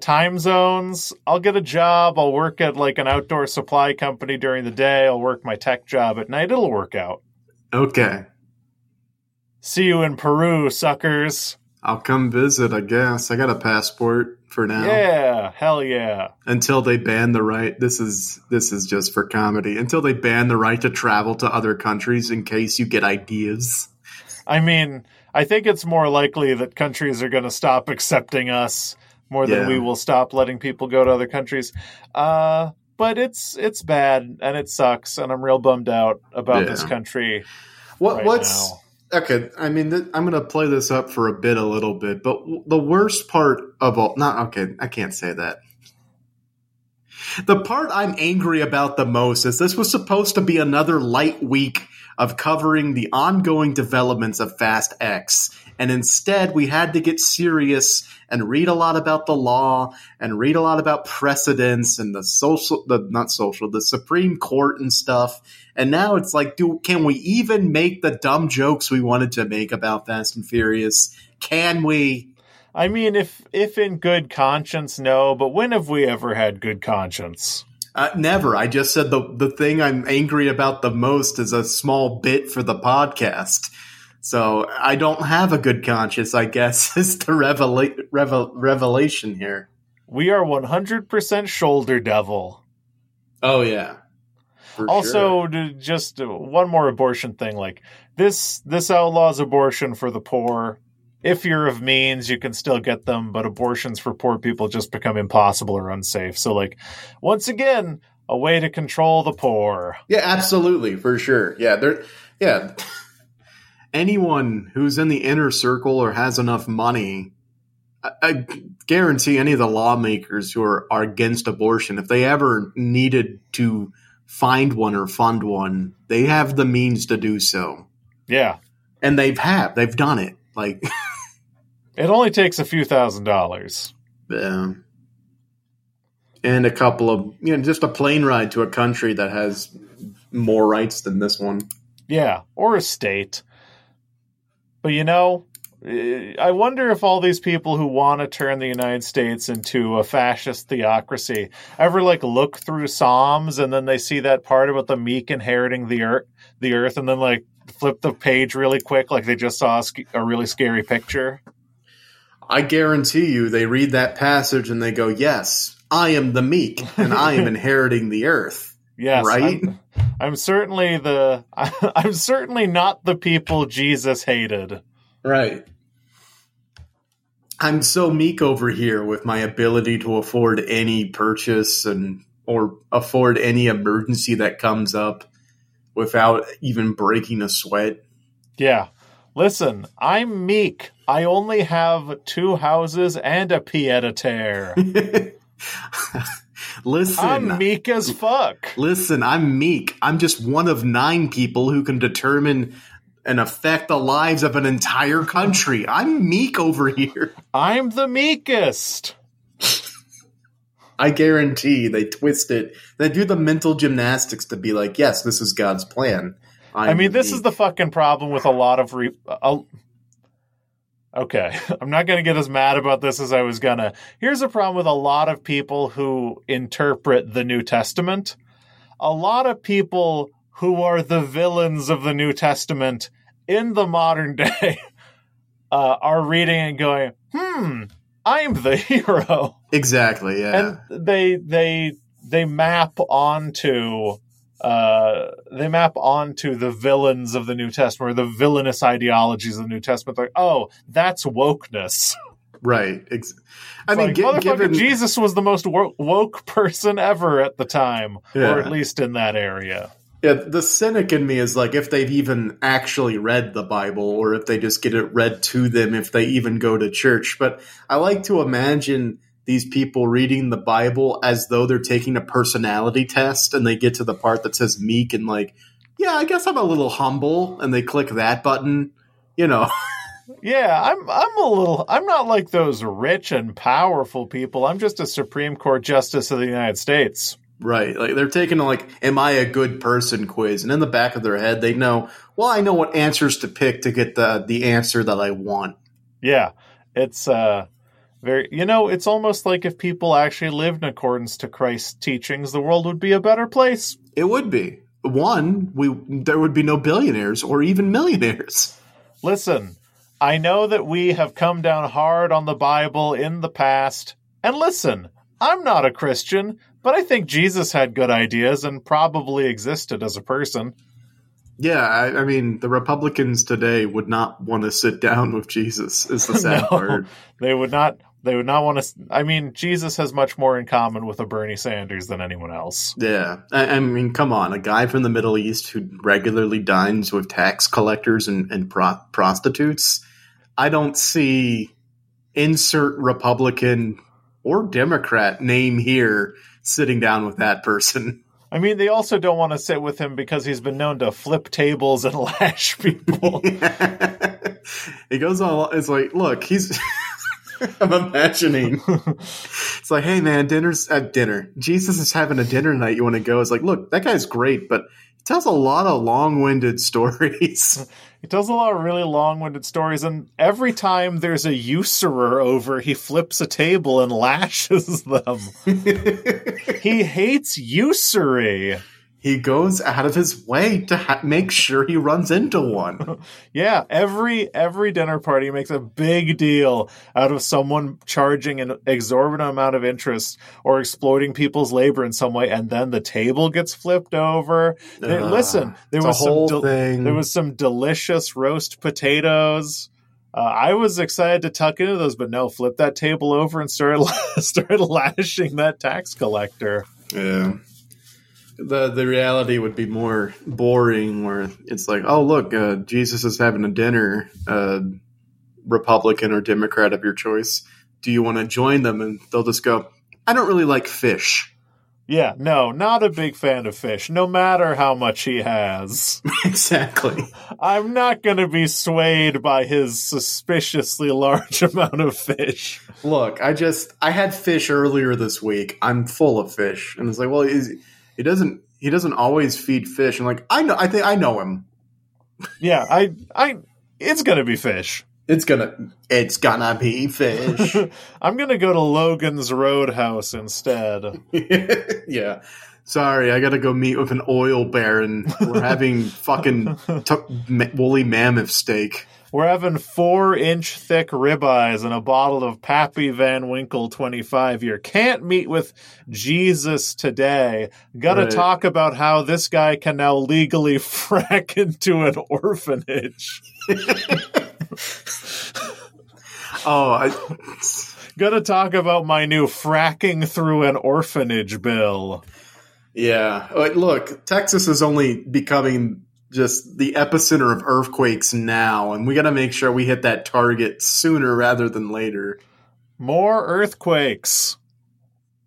Time zones. I'll get a job. I'll work at an outdoor supply company during the day. I'll work my tech job at night. It'll work out. Okay. See you in Peru, suckers. I'll come visit, I guess. I got a passport for now. Yeah, hell yeah. Until they ban the right. This is just for comedy. Until they ban the right to travel to other countries in case you get ideas. I mean, I think it's more likely that countries are going to stop accepting us more than we will stop letting people go to other countries. But it's bad and it sucks, and I'm real bummed out about this country. What's now. Okay, I mean, I'm going to play this up for a little bit, but the worst part of all... I can't say that. The part I'm angry about the most is this was supposed to be another light week of covering the ongoing developments of Fast X, and instead we had to get serious and read a lot about the law and read a lot about precedents and the Supreme Court and stuff. And now it's like, can we even make the dumb jokes we wanted to make about Fast and Furious? Can we? I mean, if in good conscience, no. But when have we ever had good conscience? Never. I just said the thing I'm angry about the most is a small bit for the podcast. So I don't have a good conscience, I guess, is the revelation here. We are 100% shoulder devil. Oh, yeah. Also, sure. Just one more abortion thing. Like this outlaws abortion for the poor. If you're of means, you can still get them, but abortions for poor people just become impossible or unsafe. So, like, once again, a way to control the poor. Yeah, absolutely, for sure. Yeah, anyone who's in the inner circle or has enough money, I guarantee any of the lawmakers who are against abortion, if they ever needed to find one or fund one, they have the means to do so. Yeah. And they've done it. Like, it only takes a few $1,000. Yeah. And a couple of, just a plane ride to a country that has more rights than this one. Yeah. Or a state. But, I wonder if all these people who want to turn the United States into a fascist theocracy ever, like, look through Psalms and then they see that part about the meek inheriting the earth and then, like, flip the page really quick like they just saw a really scary picture. I guarantee you they read that passage and they go, yes, I am the meek and I am inheriting the earth. Yes, right? I'm certainly not the people Jesus hated. Right. I'm so meek over here with my ability to afford any purchase or afford any emergency that comes up without even breaking a sweat. Yeah. Listen, I'm meek. I only have 2 houses and a pied-a-terre. Listen. I'm meek as fuck. Listen, I'm meek. I'm just one of 9 people who can determine and affect the lives of an entire country. I'm meek over here. I'm the meekest. I guarantee they twist it. They do the mental gymnastics to be like, yes, this is God's plan. This is the fucking problem with a lot of... Okay, I'm not going to get as mad about this as I was going to. Here's a problem with a lot of people who interpret the New Testament. A lot of people who are the villains of the New Testament in the modern day are reading and going, I'm the hero. Exactly, yeah. And they map onto the villains of the New Testament or the villainous ideologies of the New Testament. Like, oh, that's wokeness. Right. Given Jesus was the most woke person ever at the time, or at least in that area. Yeah, the cynic in me is like, if they've even actually read the Bible or if they just get it read to them, if they even go to church. But I like to imagine these people reading the Bible as though they're taking a personality test and they get to the part that says meek and like, yeah, I guess I'm a little humble. And they click that button, Yeah, I'm not like those rich and powerful people. I'm just a Supreme Court Justice of the United States. Right. Like they're taking am I a good person quiz? And in the back of their head, they know, well, I know what answers to pick to get the answer that I want. Yeah. It's very, it's almost like if people actually lived in accordance to Christ's teachings, the world would be a better place. It would be. One, there would be no billionaires or even millionaires. Listen, I know that we have come down hard on the Bible in the past. And listen, I'm not a Christian, but I think Jesus had good ideas and probably existed as a person. Yeah, I mean, the Republicans today would not want to sit down with Jesus, is the sad part. They would not want to. I mean, Jesus has much more in common with a Bernie Sanders than anyone else. Yeah. I mean, come on. A guy from the Middle East who regularly dines with tax collectors and prostitutes. I don't see insert Republican or Democrat name here sitting down with that person. I mean, they also don't want to sit with him because he's been known to flip tables and lash people. Yeah. He goes on. It's like, look, he's. I'm imagining. It's like, hey, man, dinner's at dinner. Jesus is having a dinner tonight. You want to go? It's like, look, that guy's great, but he tells a lot of long-winded stories. He tells a lot of really long-winded stories, and every time there's a usurer over, he flips a table and lashes them. He hates usury. He goes out of his way to make sure he runs into one. Yeah, every dinner party makes a big deal out of someone charging an exorbitant amount of interest or exploiting people's labor in some way, and then the table gets flipped over. There was some delicious roast potatoes. I was excited to tuck into those, but no, flip that table over and started lashing that tax collector. Yeah. The reality would be more boring where it's like, oh, look, Jesus is having a dinner, Republican or Democrat of your choice. Do you want to join them? And they'll just go, I don't really like fish. Yeah, no, not a big fan of fish, no matter how much he has. Exactly. I'm not going to be swayed by his suspiciously large amount of fish. Look, I had fish earlier this week. I'm full of fish. And it's like, well, He doesn't always feed fish. I'm like, I think I know him. Yeah, it's gonna be fish. It's gonna be fish. I'm gonna go to Logan's Roadhouse instead. Yeah. Sorry, I gotta go meet with an oil baron. We're having fucking woolly mammoth steak. We're having 4-inch thick ribeyes and a bottle of Pappy Van Winkle 25-year. Can't meet with Jesus today. Gotta talk about how this guy can now legally frack into an orphanage. Gotta talk about my new fracking through an orphanage bill. Yeah. Look, Texas is only becoming just the epicenter of earthquakes now, and we got to make sure we hit that target sooner rather than later. More earthquakes.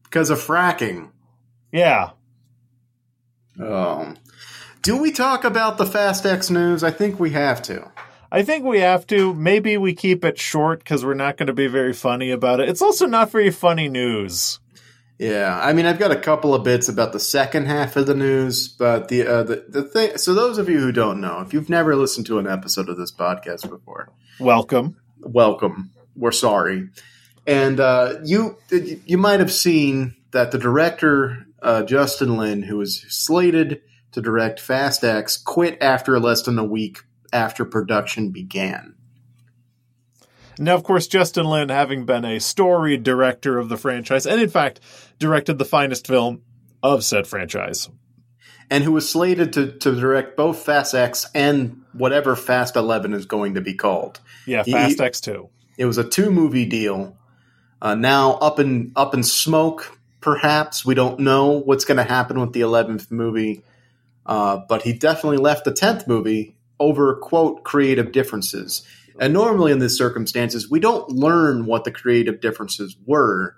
Because of fracking. Yeah. Do we talk about the Fast X news? I think we have to. Maybe we keep it short because we're not going to be very funny about it. It's also not very funny news. Yeah, I mean, I've got a couple of bits about the second half of the news, but the thing. So, those of you who don't know, if you've never listened to an episode of this podcast before, welcome. We're sorry, and you might have seen that the director Justin Lin, who was slated to direct Fast X, quit after less than a week after production began. Now, of course, Justin Lin, having been a storied director of the franchise, and in fact, directed the finest film of said franchise. And who was slated to direct both Fast X and whatever Fast 11 is going to be called. Yeah, Fast X 2. It was a 2-movie deal. Now up in smoke, perhaps. We don't know what's going to happen with the 11th movie. But he definitely left the 10th movie over, quote, creative differences. And normally in these circumstances, we don't learn what the creative differences were.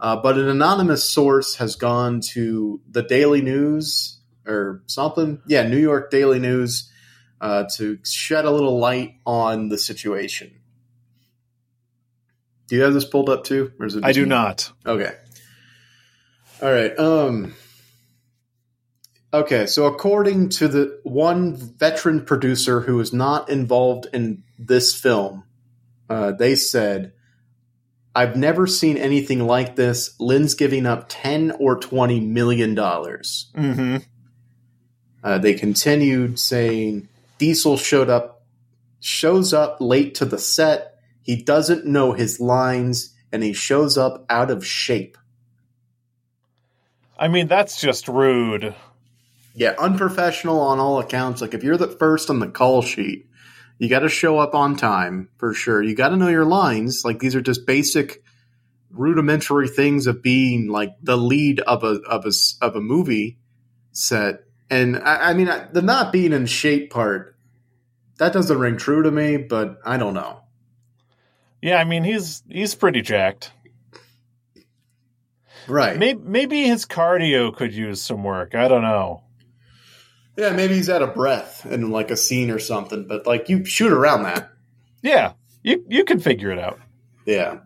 But an anonymous source has gone to the Daily News or something. Yeah, New York Daily News to shed a little light on the situation. Do you have this pulled up too? Or is it I do you? Not. Okay. All right. Okay, so according to the one veteran producer who was not involved in this film, they said, I've never seen anything like this. Lin's giving up $10 or $20 million. Mm-hmm. They continued saying Diesel showed up shows up late to the set. He doesn't know his lines, and he shows up out of shape. I mean, that's just rude. Yeah, unprofessional on all accounts. Like, if you're the first on the call sheet, you got to show up on time, for sure. You got to know your lines. Like, these are just basic, rudimentary things of being, like, the lead of a movie set. And, I mean, the not being in shape part, that doesn't ring true to me, but I don't know. Yeah, I mean, he's pretty jacked. Right. Maybe his cardio could use some work. I don't know. Yeah, maybe he's out of breath in like a scene or something, but like you shoot around that. Yeah, you can figure it out. Yeah.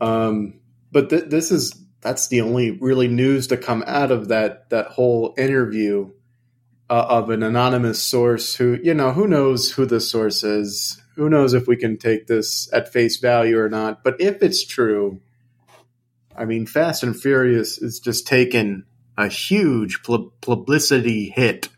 But that's the only really news to come out of that whole interview of an anonymous source who, you know, who knows who the source is? Who knows if we can take this at face value or not? But if it's true, I mean, Fast and Furious is just taking a huge publicity hit.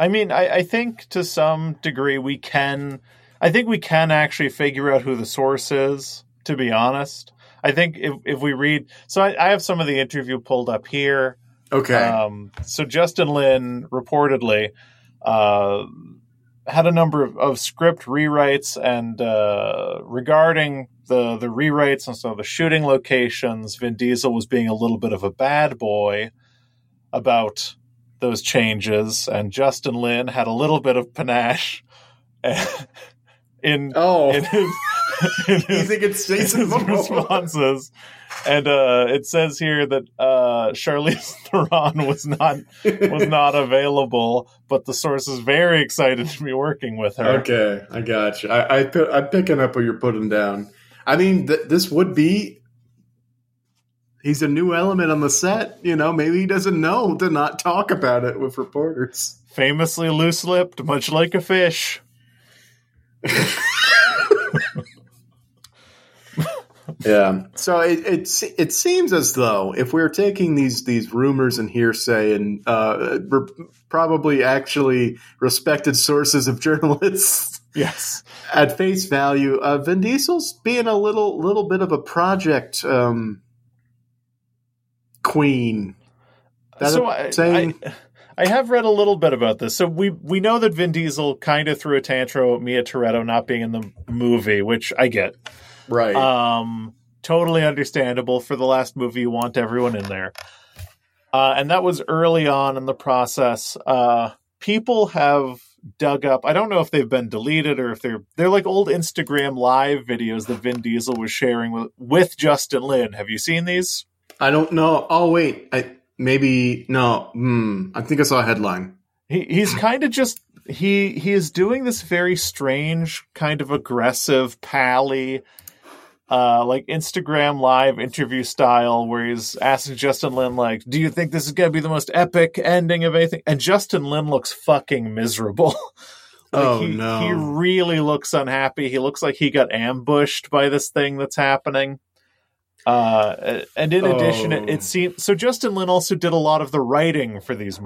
I mean, I think to some degree I think we can actually figure out who the source is, to be honest. I think if we read, so I have some of the interview pulled up here. Okay. So Justin Lin reportedly had a number of script rewrites and regarding the rewrites and some of the shooting locations, Vin Diesel was being a little bit of a bad boy about those changes, and Justin Lin had a little bit of panache in his responses. And it says here that Charlize Theron was not available, but the source is very excited to be working with her. Okay, I got you. I'm picking up what you're putting down. I mean, this would be – he's a new element on the set. You know, maybe he doesn't know to not talk about it with reporters. Famously loose-lipped, much like a fish. Yeah. So it seems as though if we're taking these rumors and hearsay and probably actually respected sources of journalists, yes, at face value, Vin Diesel's being a little bit of a project queen. I have read a little bit about this. So we know that Vin Diesel kind of threw a tantrum at Mia Toretto not being in the movie, which I get. Right. Totally understandable. For the last movie, you want everyone in there. And that was early on in the process. People have dug up, I don't know if they've been deleted or if they're like old Instagram live videos that Vin Diesel was sharing with Justin Lin. Have you seen these? I don't know. Oh, wait. I think I saw a headline. He's kind of just, he is doing this very strange kind of aggressive pally, like Instagram live interview style where he's asking Justin Lin, like, do you think this is going to be the most epic ending of anything? And Justin Lin looks fucking miserable. Like, no. He really looks unhappy. He looks like he got ambushed by this thing that's happening. And in addition, it seems so. Justin Lin also did a lot of the writing for these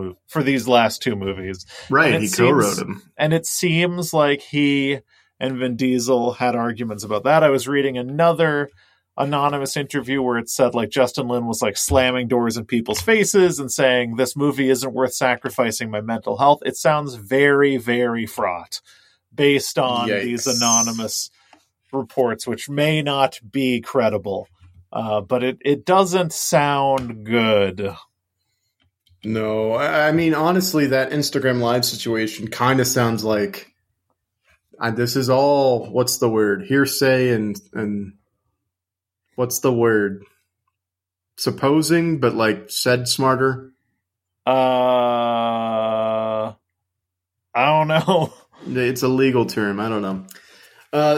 last two movies, right? He co-wrote them, and it seems like he and Vin Diesel had arguments about that. I was reading another anonymous interview where it said like Justin Lin was like slamming doors in people's faces and saying this movie isn't worth sacrificing my mental health. It sounds very, very fraught, based on these anonymous reports, which may not be credible. But it doesn't sound good. No, I mean, honestly, that Instagram Live situation kind of sounds like this is all, what's the word? Hearsay and what's the word? Supposing, but like said smarter. I don't know. It's a legal term. I don't know.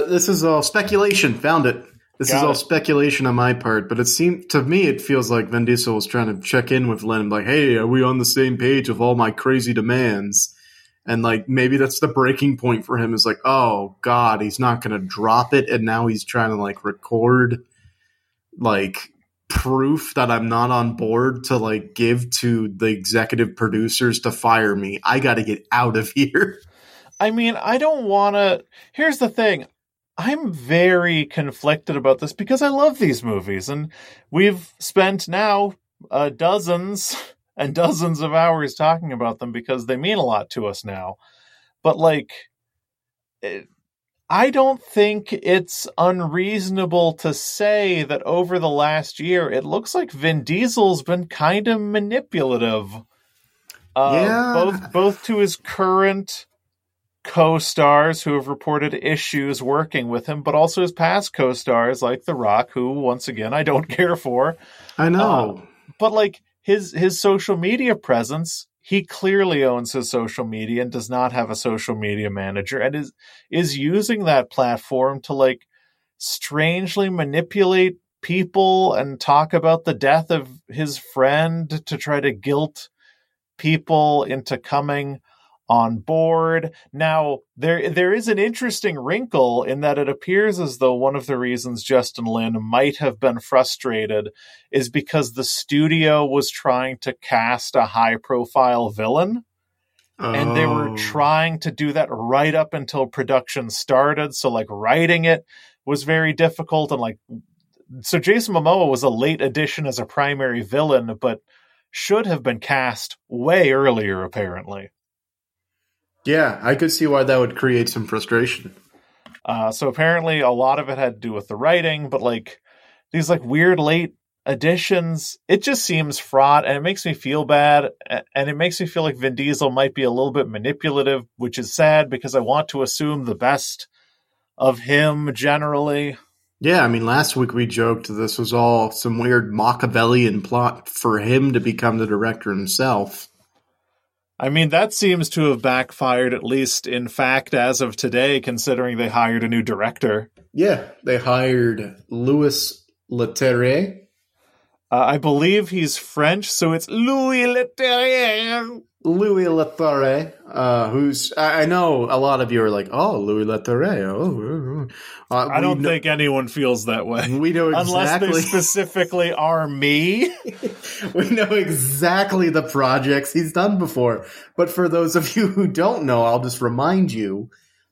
This is all speculation. Found it. This is all speculation on my part, but it feels like Vin Diesel was trying to check in with Lin, like, hey, are we on the same page of all my crazy demands? And like, maybe that's the breaking point for him, is like, oh God, he's not going to drop it. And now he's trying to like record like proof that I'm not on board to like give to the executive producers to fire me. I got to get out of here. I mean, I don't want to... Here's the thing. I'm very conflicted about this because I love these movies. And we've spent now dozens and dozens of hours talking about them because they mean a lot to us now. But, like... I don't think it's unreasonable to say that over the last year, it looks like Vin Diesel's been kind of manipulative, both to his current co-stars who have reported issues working with him, but also his past co-stars like The Rock, who, once again, I don't care for. I know. But like his social media presence... He clearly owns his social media and does not have a social media manager and is using that platform to like strangely manipulate people and talk about the death of his friend to try to guilt people into coming on board. Now, there is an interesting wrinkle in that it appears as though one of the reasons Justin Lin might have been frustrated is because the studio was trying to cast a high-profile villain. Oh. And they were trying to do that right up until production started. So, like, writing it was very difficult. And, like, so Jason Momoa was a late addition as a primary villain, but should have been cast way earlier, apparently. Yeah, I could see why that would create some frustration. So apparently a lot of it had to do with the writing, but like these like weird late additions, it just seems fraught and it makes me feel bad. And it makes me feel like Vin Diesel might be a little bit manipulative, which is sad because I want to assume the best of him generally. Yeah, I mean, last week we joked this was all some weird Machiavellian plot for him to become the director himself. I mean, that seems to have backfired, at least in fact, as of today, considering they hired a new director. Yeah, they hired Louis Leterrier. I believe he's French, so it's Louis Leterrier. Louis Leterrier, who's... I know a lot of you are like, oh, Louis Leterrier. Oh. I don't think anyone feels that way. We know exactly... Unless they specifically are me. We know exactly the projects he's done before. But for those of you who don't know, I'll just remind you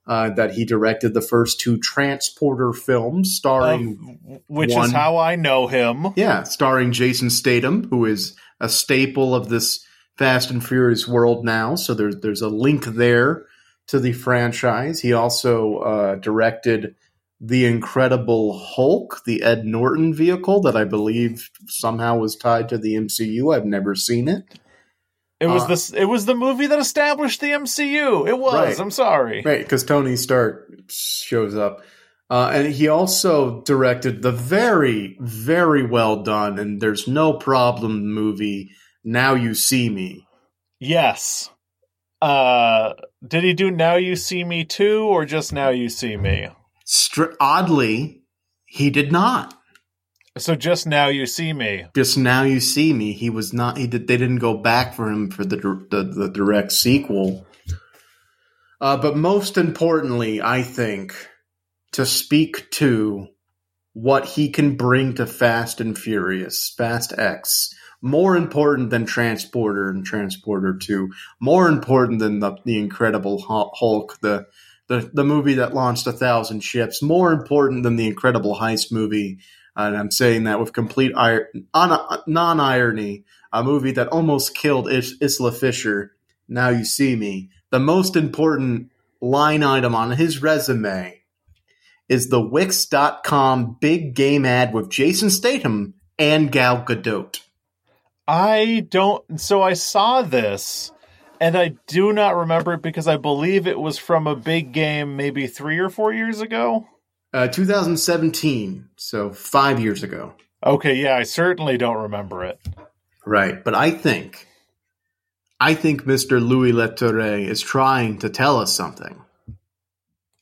that he directed the first two Transporter films starring... Which is how I know him. Yeah, starring Jason Statham, who is a staple of this... Fast and Furious world now, so there's a link there to the franchise. He also directed The Incredible Hulk, the Ed Norton vehicle that I believe somehow was tied to the MCU. I've never seen it. It was the movie that established the MCU. It was. Right. I'm sorry. Right, because Tony Stark shows up. And he also directed the very, very well done, and there's no problem movie, Now You See Me. Yes. Did he do Now You See Me Too or just Now You See Me? Oddly, he did not. So just Now You See Me. Just Now You See Me. He was not. They didn't go back for him for the direct sequel. But most importantly, I think, to speak to what he can bring to Fast and Furious, Fast X. More important than Transporter and Transporter 2. More important than the Incredible Hulk, the movie that launched 1,000 ships. More important than the Incredible Heist movie. And I'm saying that with complete non-irony. A movie that almost killed Isla Fisher, Now You See Me. The most important line item on his resume is the Wix.com big game ad with Jason Statham and Gal Gadot. So I saw this, and I do not remember it because I believe it was from a big game maybe 3 or 4 years ago? 2017, so 5 years ago. Okay, yeah, I certainly don't remember it. Right, but I think Mr. Louis Leterrier is trying to tell us something.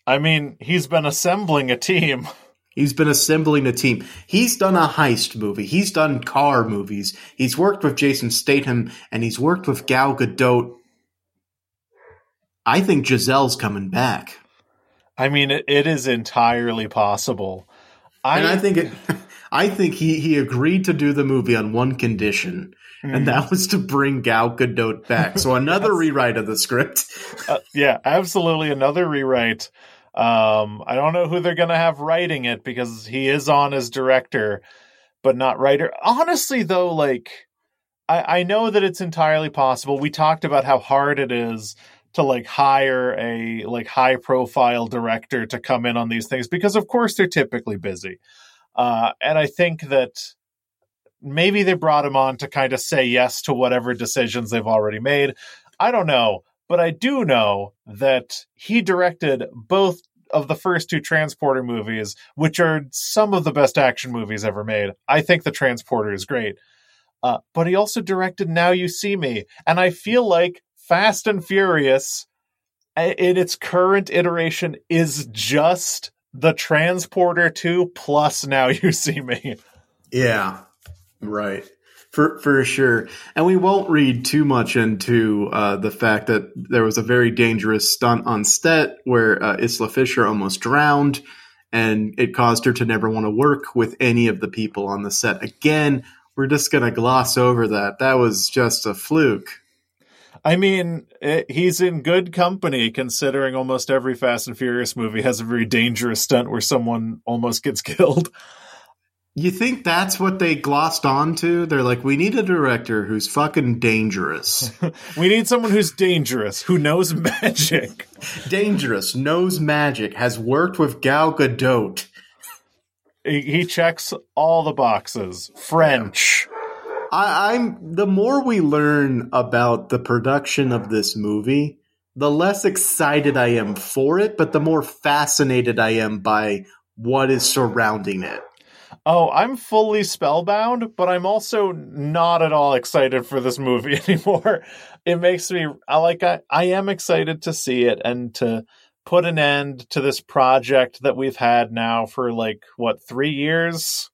I mean, he's been assembling a team. He's been assembling a team. He's done a heist movie. He's done car movies. He's worked with Jason Statham, and he's worked with Gal Gadot. I think Giselle's coming back. I mean, it is entirely possible. And I think it. I think he agreed to do the movie on one condition, and that was to bring Gal Gadot back. So another rewrite of the script. Yeah, absolutely. Another rewrite. I don't know who they're going to have writing it, because he is on as director, but not writer. Honestly, though, like, I know that it's entirely possible. We talked about how hard it is to like hire a like high profile director to come in on these things, because of course they're typically busy. And I think that maybe they brought him on to kind of say yes to whatever decisions they've already made. I don't know, but I do know that he directed both of the first two Transporter movies, which are some of the best action movies ever made. I think the Transporter is great. But he also directed Now You See Me. And I feel like Fast and Furious, in its current iteration, is just the Transporter 2 plus Now You See Me. Yeah, right. For sure. And we won't read too much into the fact that there was a very dangerous stunt on set where Isla Fisher almost drowned, and it caused her to never want to work with any of the people on the set again. We're just going to gloss over that. That was just a fluke. I mean, he's in good company, considering almost every Fast and Furious movie has a very dangerous stunt where someone almost gets killed. You think that's what they glossed on to? They're like, we need a director who's fucking dangerous. We need someone who's dangerous, who knows magic. Dangerous, knows magic, has worked with Gal Gadot. He checks all the boxes. French. The more we learn about the production of this movie, the less excited I am for it, but the more fascinated I am by what is surrounding it. Oh, I'm fully spellbound, but I'm also not at all excited for this movie anymore. It makes me I am excited to see it and to put an end to this project that we've had now for like, what, 3 years?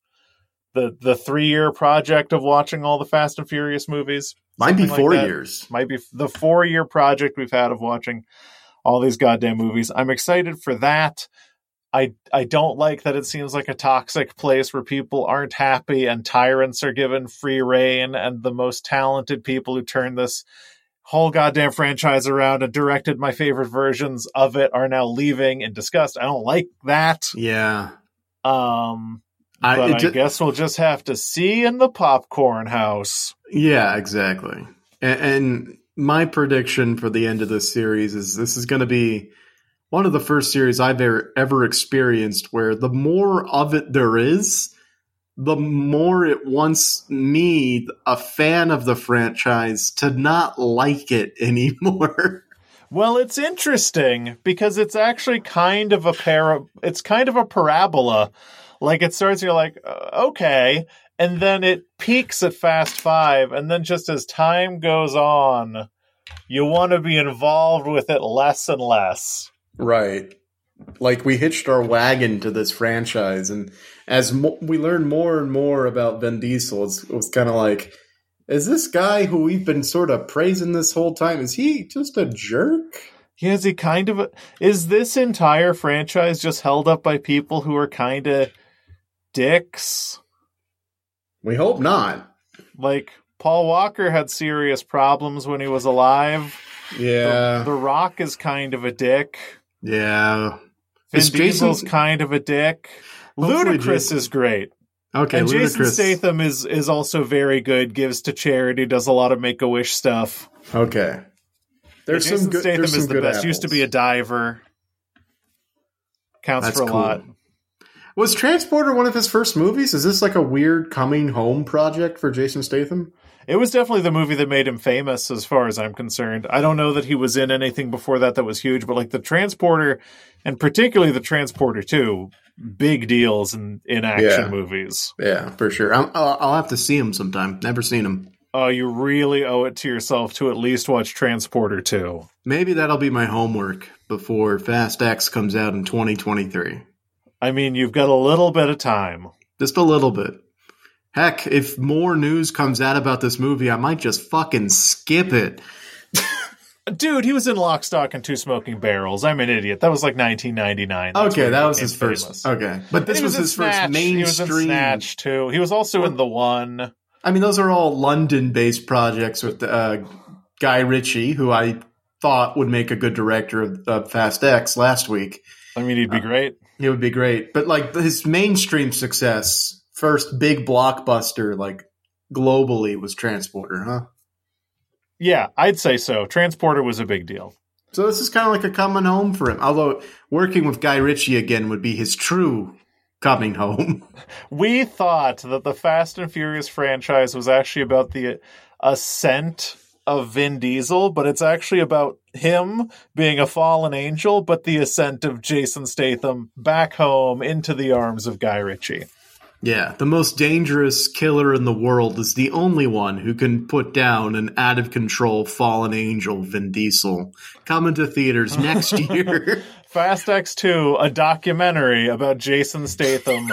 The 3 year project of watching all the Fast and Furious movies. Might be 4 years. Might be the 4 year project we've had of watching all these goddamn movies. I'm excited for that. I don't like that it seems like a toxic place where people aren't happy and tyrants are given free rein, and the most talented people who turn this whole goddamn franchise around and directed my favorite versions of it are now leaving in disgust. I don't like that. Yeah. But I guess we'll just have to see in the popcorn house. Yeah, exactly. And my prediction for the end of this series is this is going to be one of the first series I've ever experienced where the more of it there is, the more it wants me, a fan of the franchise, to not like it anymore. Well, it's interesting because it's actually kind of a parabola. Like, it starts, you're like, okay, and then it peaks at Fast Five, and then just as time goes on, you want to be involved with it less and less. Right. Like, we hitched our wagon to this franchise, and as we learn more and more about Vin Diesel, it was kind of like, is this guy who we've been sort of praising this whole time, is he just a jerk? Yeah, is this entire franchise just held up by people who are kind of dicks? We hope not. Like, Paul Walker had serious problems when he was alive. Yeah. The Rock is kind of a dick. Yeah. Vin Diesel's kind of a dick. Ludacris is great. Okay. And Ludacris. Jason Statham is also very good, gives to charity, does a lot of Make-A-Wish stuff. Okay. Jason Statham is the best. Apples. Used to be a diver. Counts That's for a cool. lot. Was Transporter one of his first movies? Is this like a weird coming home project for Jason Statham? It was definitely the movie that made him famous, as far as I'm concerned. I don't know that he was in anything before that was huge, but like the Transporter, and particularly the Transporter 2, big deals in action movies. Yeah, for sure. I'll have to see him sometime. Never seen him. Oh, you really owe it to yourself to at least watch Transporter 2. Maybe that'll be my homework before Fast X comes out in 2023. I mean, you've got a little bit of time. Just a little bit. Heck, if more news comes out about this movie, I might just fucking skip it. Dude, he was in Lock, Stock, and Two Smoking Barrels. I'm an idiot. That was like 1999. That's okay, that was his famous. First. Okay, but this was his Snatch. First mainstream. He was in Snatch too. He was also in The One. I mean, those are all London-based projects with Guy Ritchie, who I thought would make a good director of Fast X last week. I mean, he'd be great. He would be great, but like his mainstream success, first big blockbuster, like globally, was Transporter, huh? Yeah, I'd say so. Transporter was a big deal. So this is kind of like a coming home for him. Although working with Guy Ritchie again would be his true coming home. We thought that the Fast and Furious franchise was actually about the ascent of Vin Diesel, but it's actually about him being a fallen angel, but the ascent of Jason Statham back home into the arms of Guy Ritchie. Yeah, the most dangerous killer in the world is the only one who can put down an out-of-control fallen angel, Vin Diesel. Coming to theaters next year. Fast X 2, a documentary about Jason Statham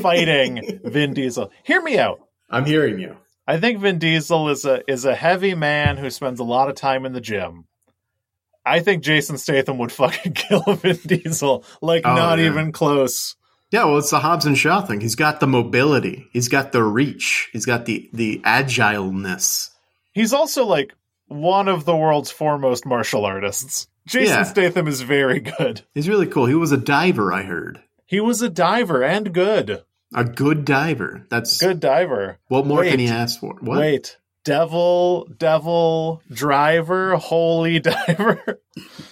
fighting Vin Diesel. Hear me out. I'm hearing you. I think Vin Diesel is a heavy man who spends a lot of time in the gym. I think Jason Statham would fucking kill Vin Diesel. Like, even close. Yeah, well, it's the Hobbs and Shaw thing. He's got the mobility. He's got the reach. He's got the agileness. He's also, like, one of the world's foremost martial artists. Jason Statham is very good. He's really cool. He was a diver, I heard. He was a diver and good. A good diver. That's good diver. What more can he ask for? What? Wait. Devil, driver, holy diver.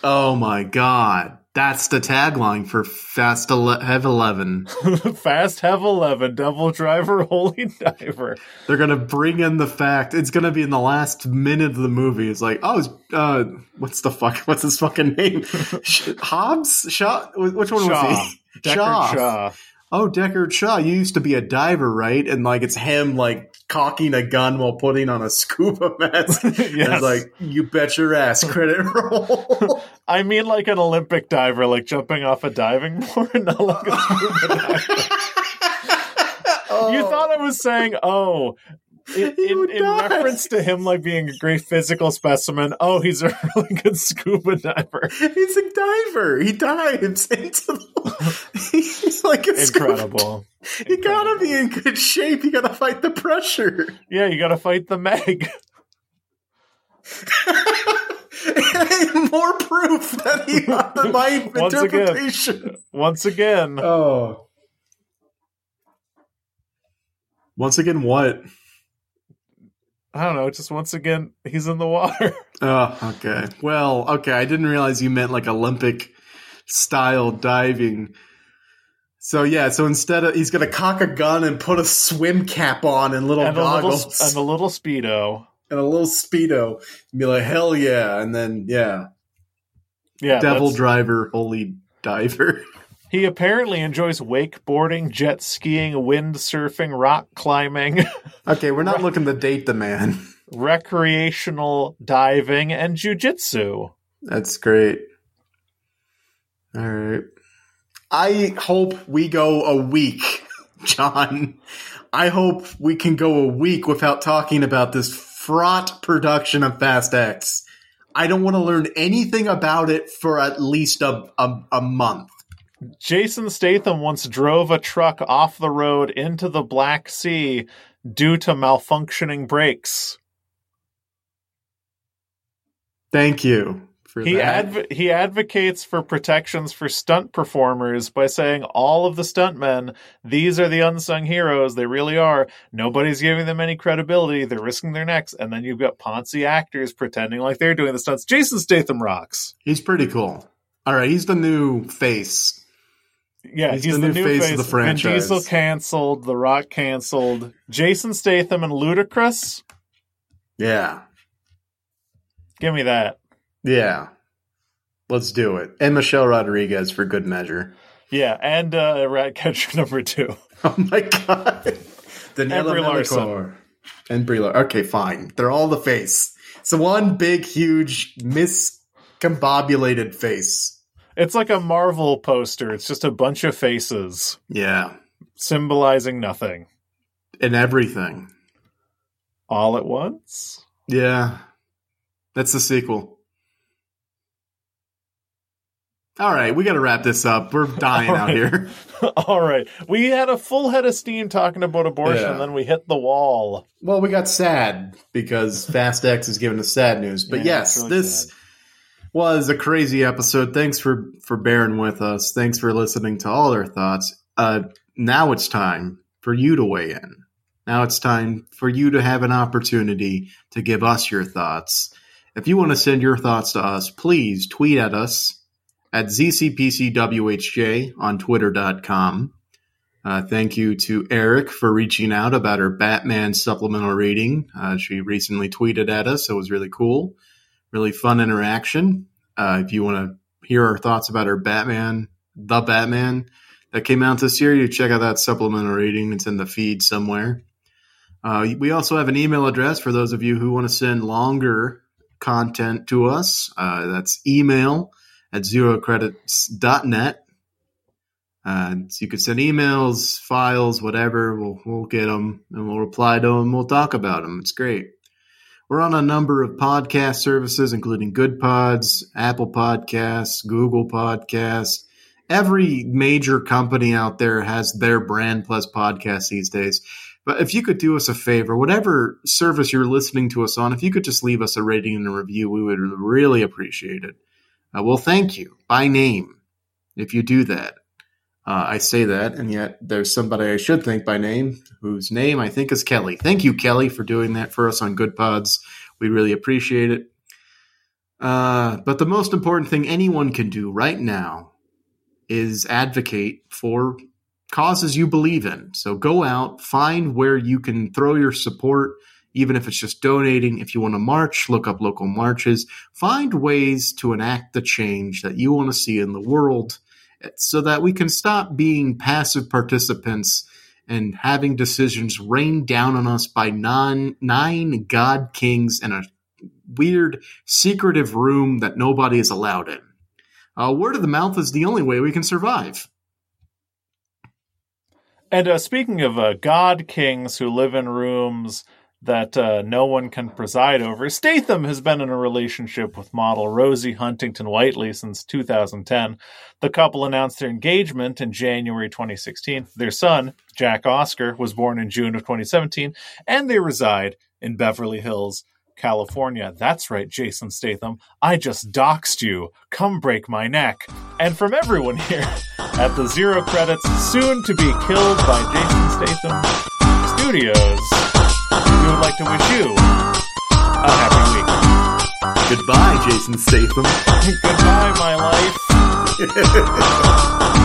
Oh, my God. That's the tagline for Fast Hev 11. Fast Hev 11, Devil Driver, Holy Diver. They're going to bring in the fact. It's going to be in the last minute of the movie. It's like, what's his fucking name? Hobbs? Shaw? Which one was he? Deckard Shaw. Oh, Deckard Shaw. You used to be a diver, right? And like it's him like cocking a gun while putting on a scuba mask. Yes. Like, you bet your ass, credit roll. I mean like an Olympic diver, like jumping off a diving board, not like a scuba diver. You thought I was saying, in reference to him like being a great physical specimen, he's a really good scuba diver. He's a diver. He dives into the... He's like a incredible. Scuba... You gotta be in good shape. You gotta fight the pressure. Yeah, you gotta fight the Meg. More proof that he on my interpretation. Once again. Oh. Once again, what? I don't know, just once again, he's in the water. Oh, okay. Well, okay, I didn't realize you meant like Olympic-style diving. So, yeah, instead of, he's going to cock a gun and put a swim cap on and little goggles. And a little Speedo. And be like, hell yeah. And then, yeah. Devil driver, holy diver. He apparently enjoys wakeboarding, jet skiing, wind surfing, rock climbing. Okay, we're not looking to date the man. Recreational diving and jujitsu. That's great. All right. I hope we go a week, John. I hope we can go a week without talking about this fraught production of Fast X. I don't want to learn anything about it for at least a month. Jason Statham once drove a truck off the road into the Black Sea due to malfunctioning brakes. Thank you for that. He advocates for protections for stunt performers by saying all of the stuntmen, these are the unsung heroes. They really are. Nobody's giving them any credibility. They're risking their necks. And then you've got poncy actors pretending like they're doing the stunts. Jason Statham rocks. He's pretty cool. All right, he's the new face. Yeah, he's the new face of the franchise. Vin Diesel canceled, The Rock canceled, Jason Statham and Ludacris. Yeah. Give me that. Yeah. Let's do it. And Michelle Rodriguez for good measure. Yeah, and Ratcatcher number 2. Oh my God. Daniela and Brie Larson. Okay, fine. They're all the face. It's one big, huge combobulated face. It's like a Marvel poster. It's just a bunch of faces. Yeah. Symbolizing nothing. And everything. All at once? Yeah. That's the sequel. All right, we got to wrap this up. We're dying out here. All right. We had a full head of steam talking about abortion, and then we hit the wall. Well, we got sad because Fast X is giving us sad news. But yes, really this was a crazy episode. Thanks for bearing with us. Thanks for listening to all our thoughts. Now it's time for you to weigh in. Now it's time for you to have an opportunity to give us your thoughts. If you want to send your thoughts to us, please tweet at us at ZCPCWHJ on Twitter.com. Thank you to Eric for reaching out about her Batman supplemental reading. She recently tweeted at us. So it was really cool. Really fun interaction. If you want to hear our thoughts about her Batman, The Batman, that came out this year, you check out that supplemental reading. It's in the feed somewhere. We also have an email address for those of you who want to send longer content to us. That's email at zerocredits.net. So you can send emails, files, whatever. We'll get them, and we'll reply to them. We'll talk about them. It's great. We're on a number of podcast services, including Good Pods, Apple Podcasts, Google Podcasts. Every major company out there has their brand plus podcast these days. But if you could do us a favor, whatever service you're listening to us on, if you could just leave us a rating and a review, we would really appreciate it. Well, thank you by name if you do that. I say that, and yet there's somebody I should thank by name whose name I think is Kelly. Thank you, Kelly, for doing that for us on Good Pods. We really appreciate it. But the most important thing anyone can do right now is advocate for causes you believe in. So go out, find where you can throw your support, even if it's just donating. If you want to march, look up local marches. Find ways to enact the change that you want to see in the world so that we can stop being passive participants and having decisions rained down on us by nine god kings in a weird, secretive room that nobody is allowed in. Word of the mouth is the only way we can survive. And speaking of god kings who live in rooms that no one can preside over, Statham has been in a relationship with model Rosie Huntington-Whiteley since 2010. The couple announced their engagement in January 2016. Their son, Jack Oscar, was born in June of 2017, and they reside in Beverly Hills, California. That's right, Jason Statham. I just doxed you. Come break my neck. And from everyone here at the Zero Credits, soon to be killed by Jason Statham Studios, we would like to wish you a happy week. Goodbye, Jason Statham. Goodbye, my life.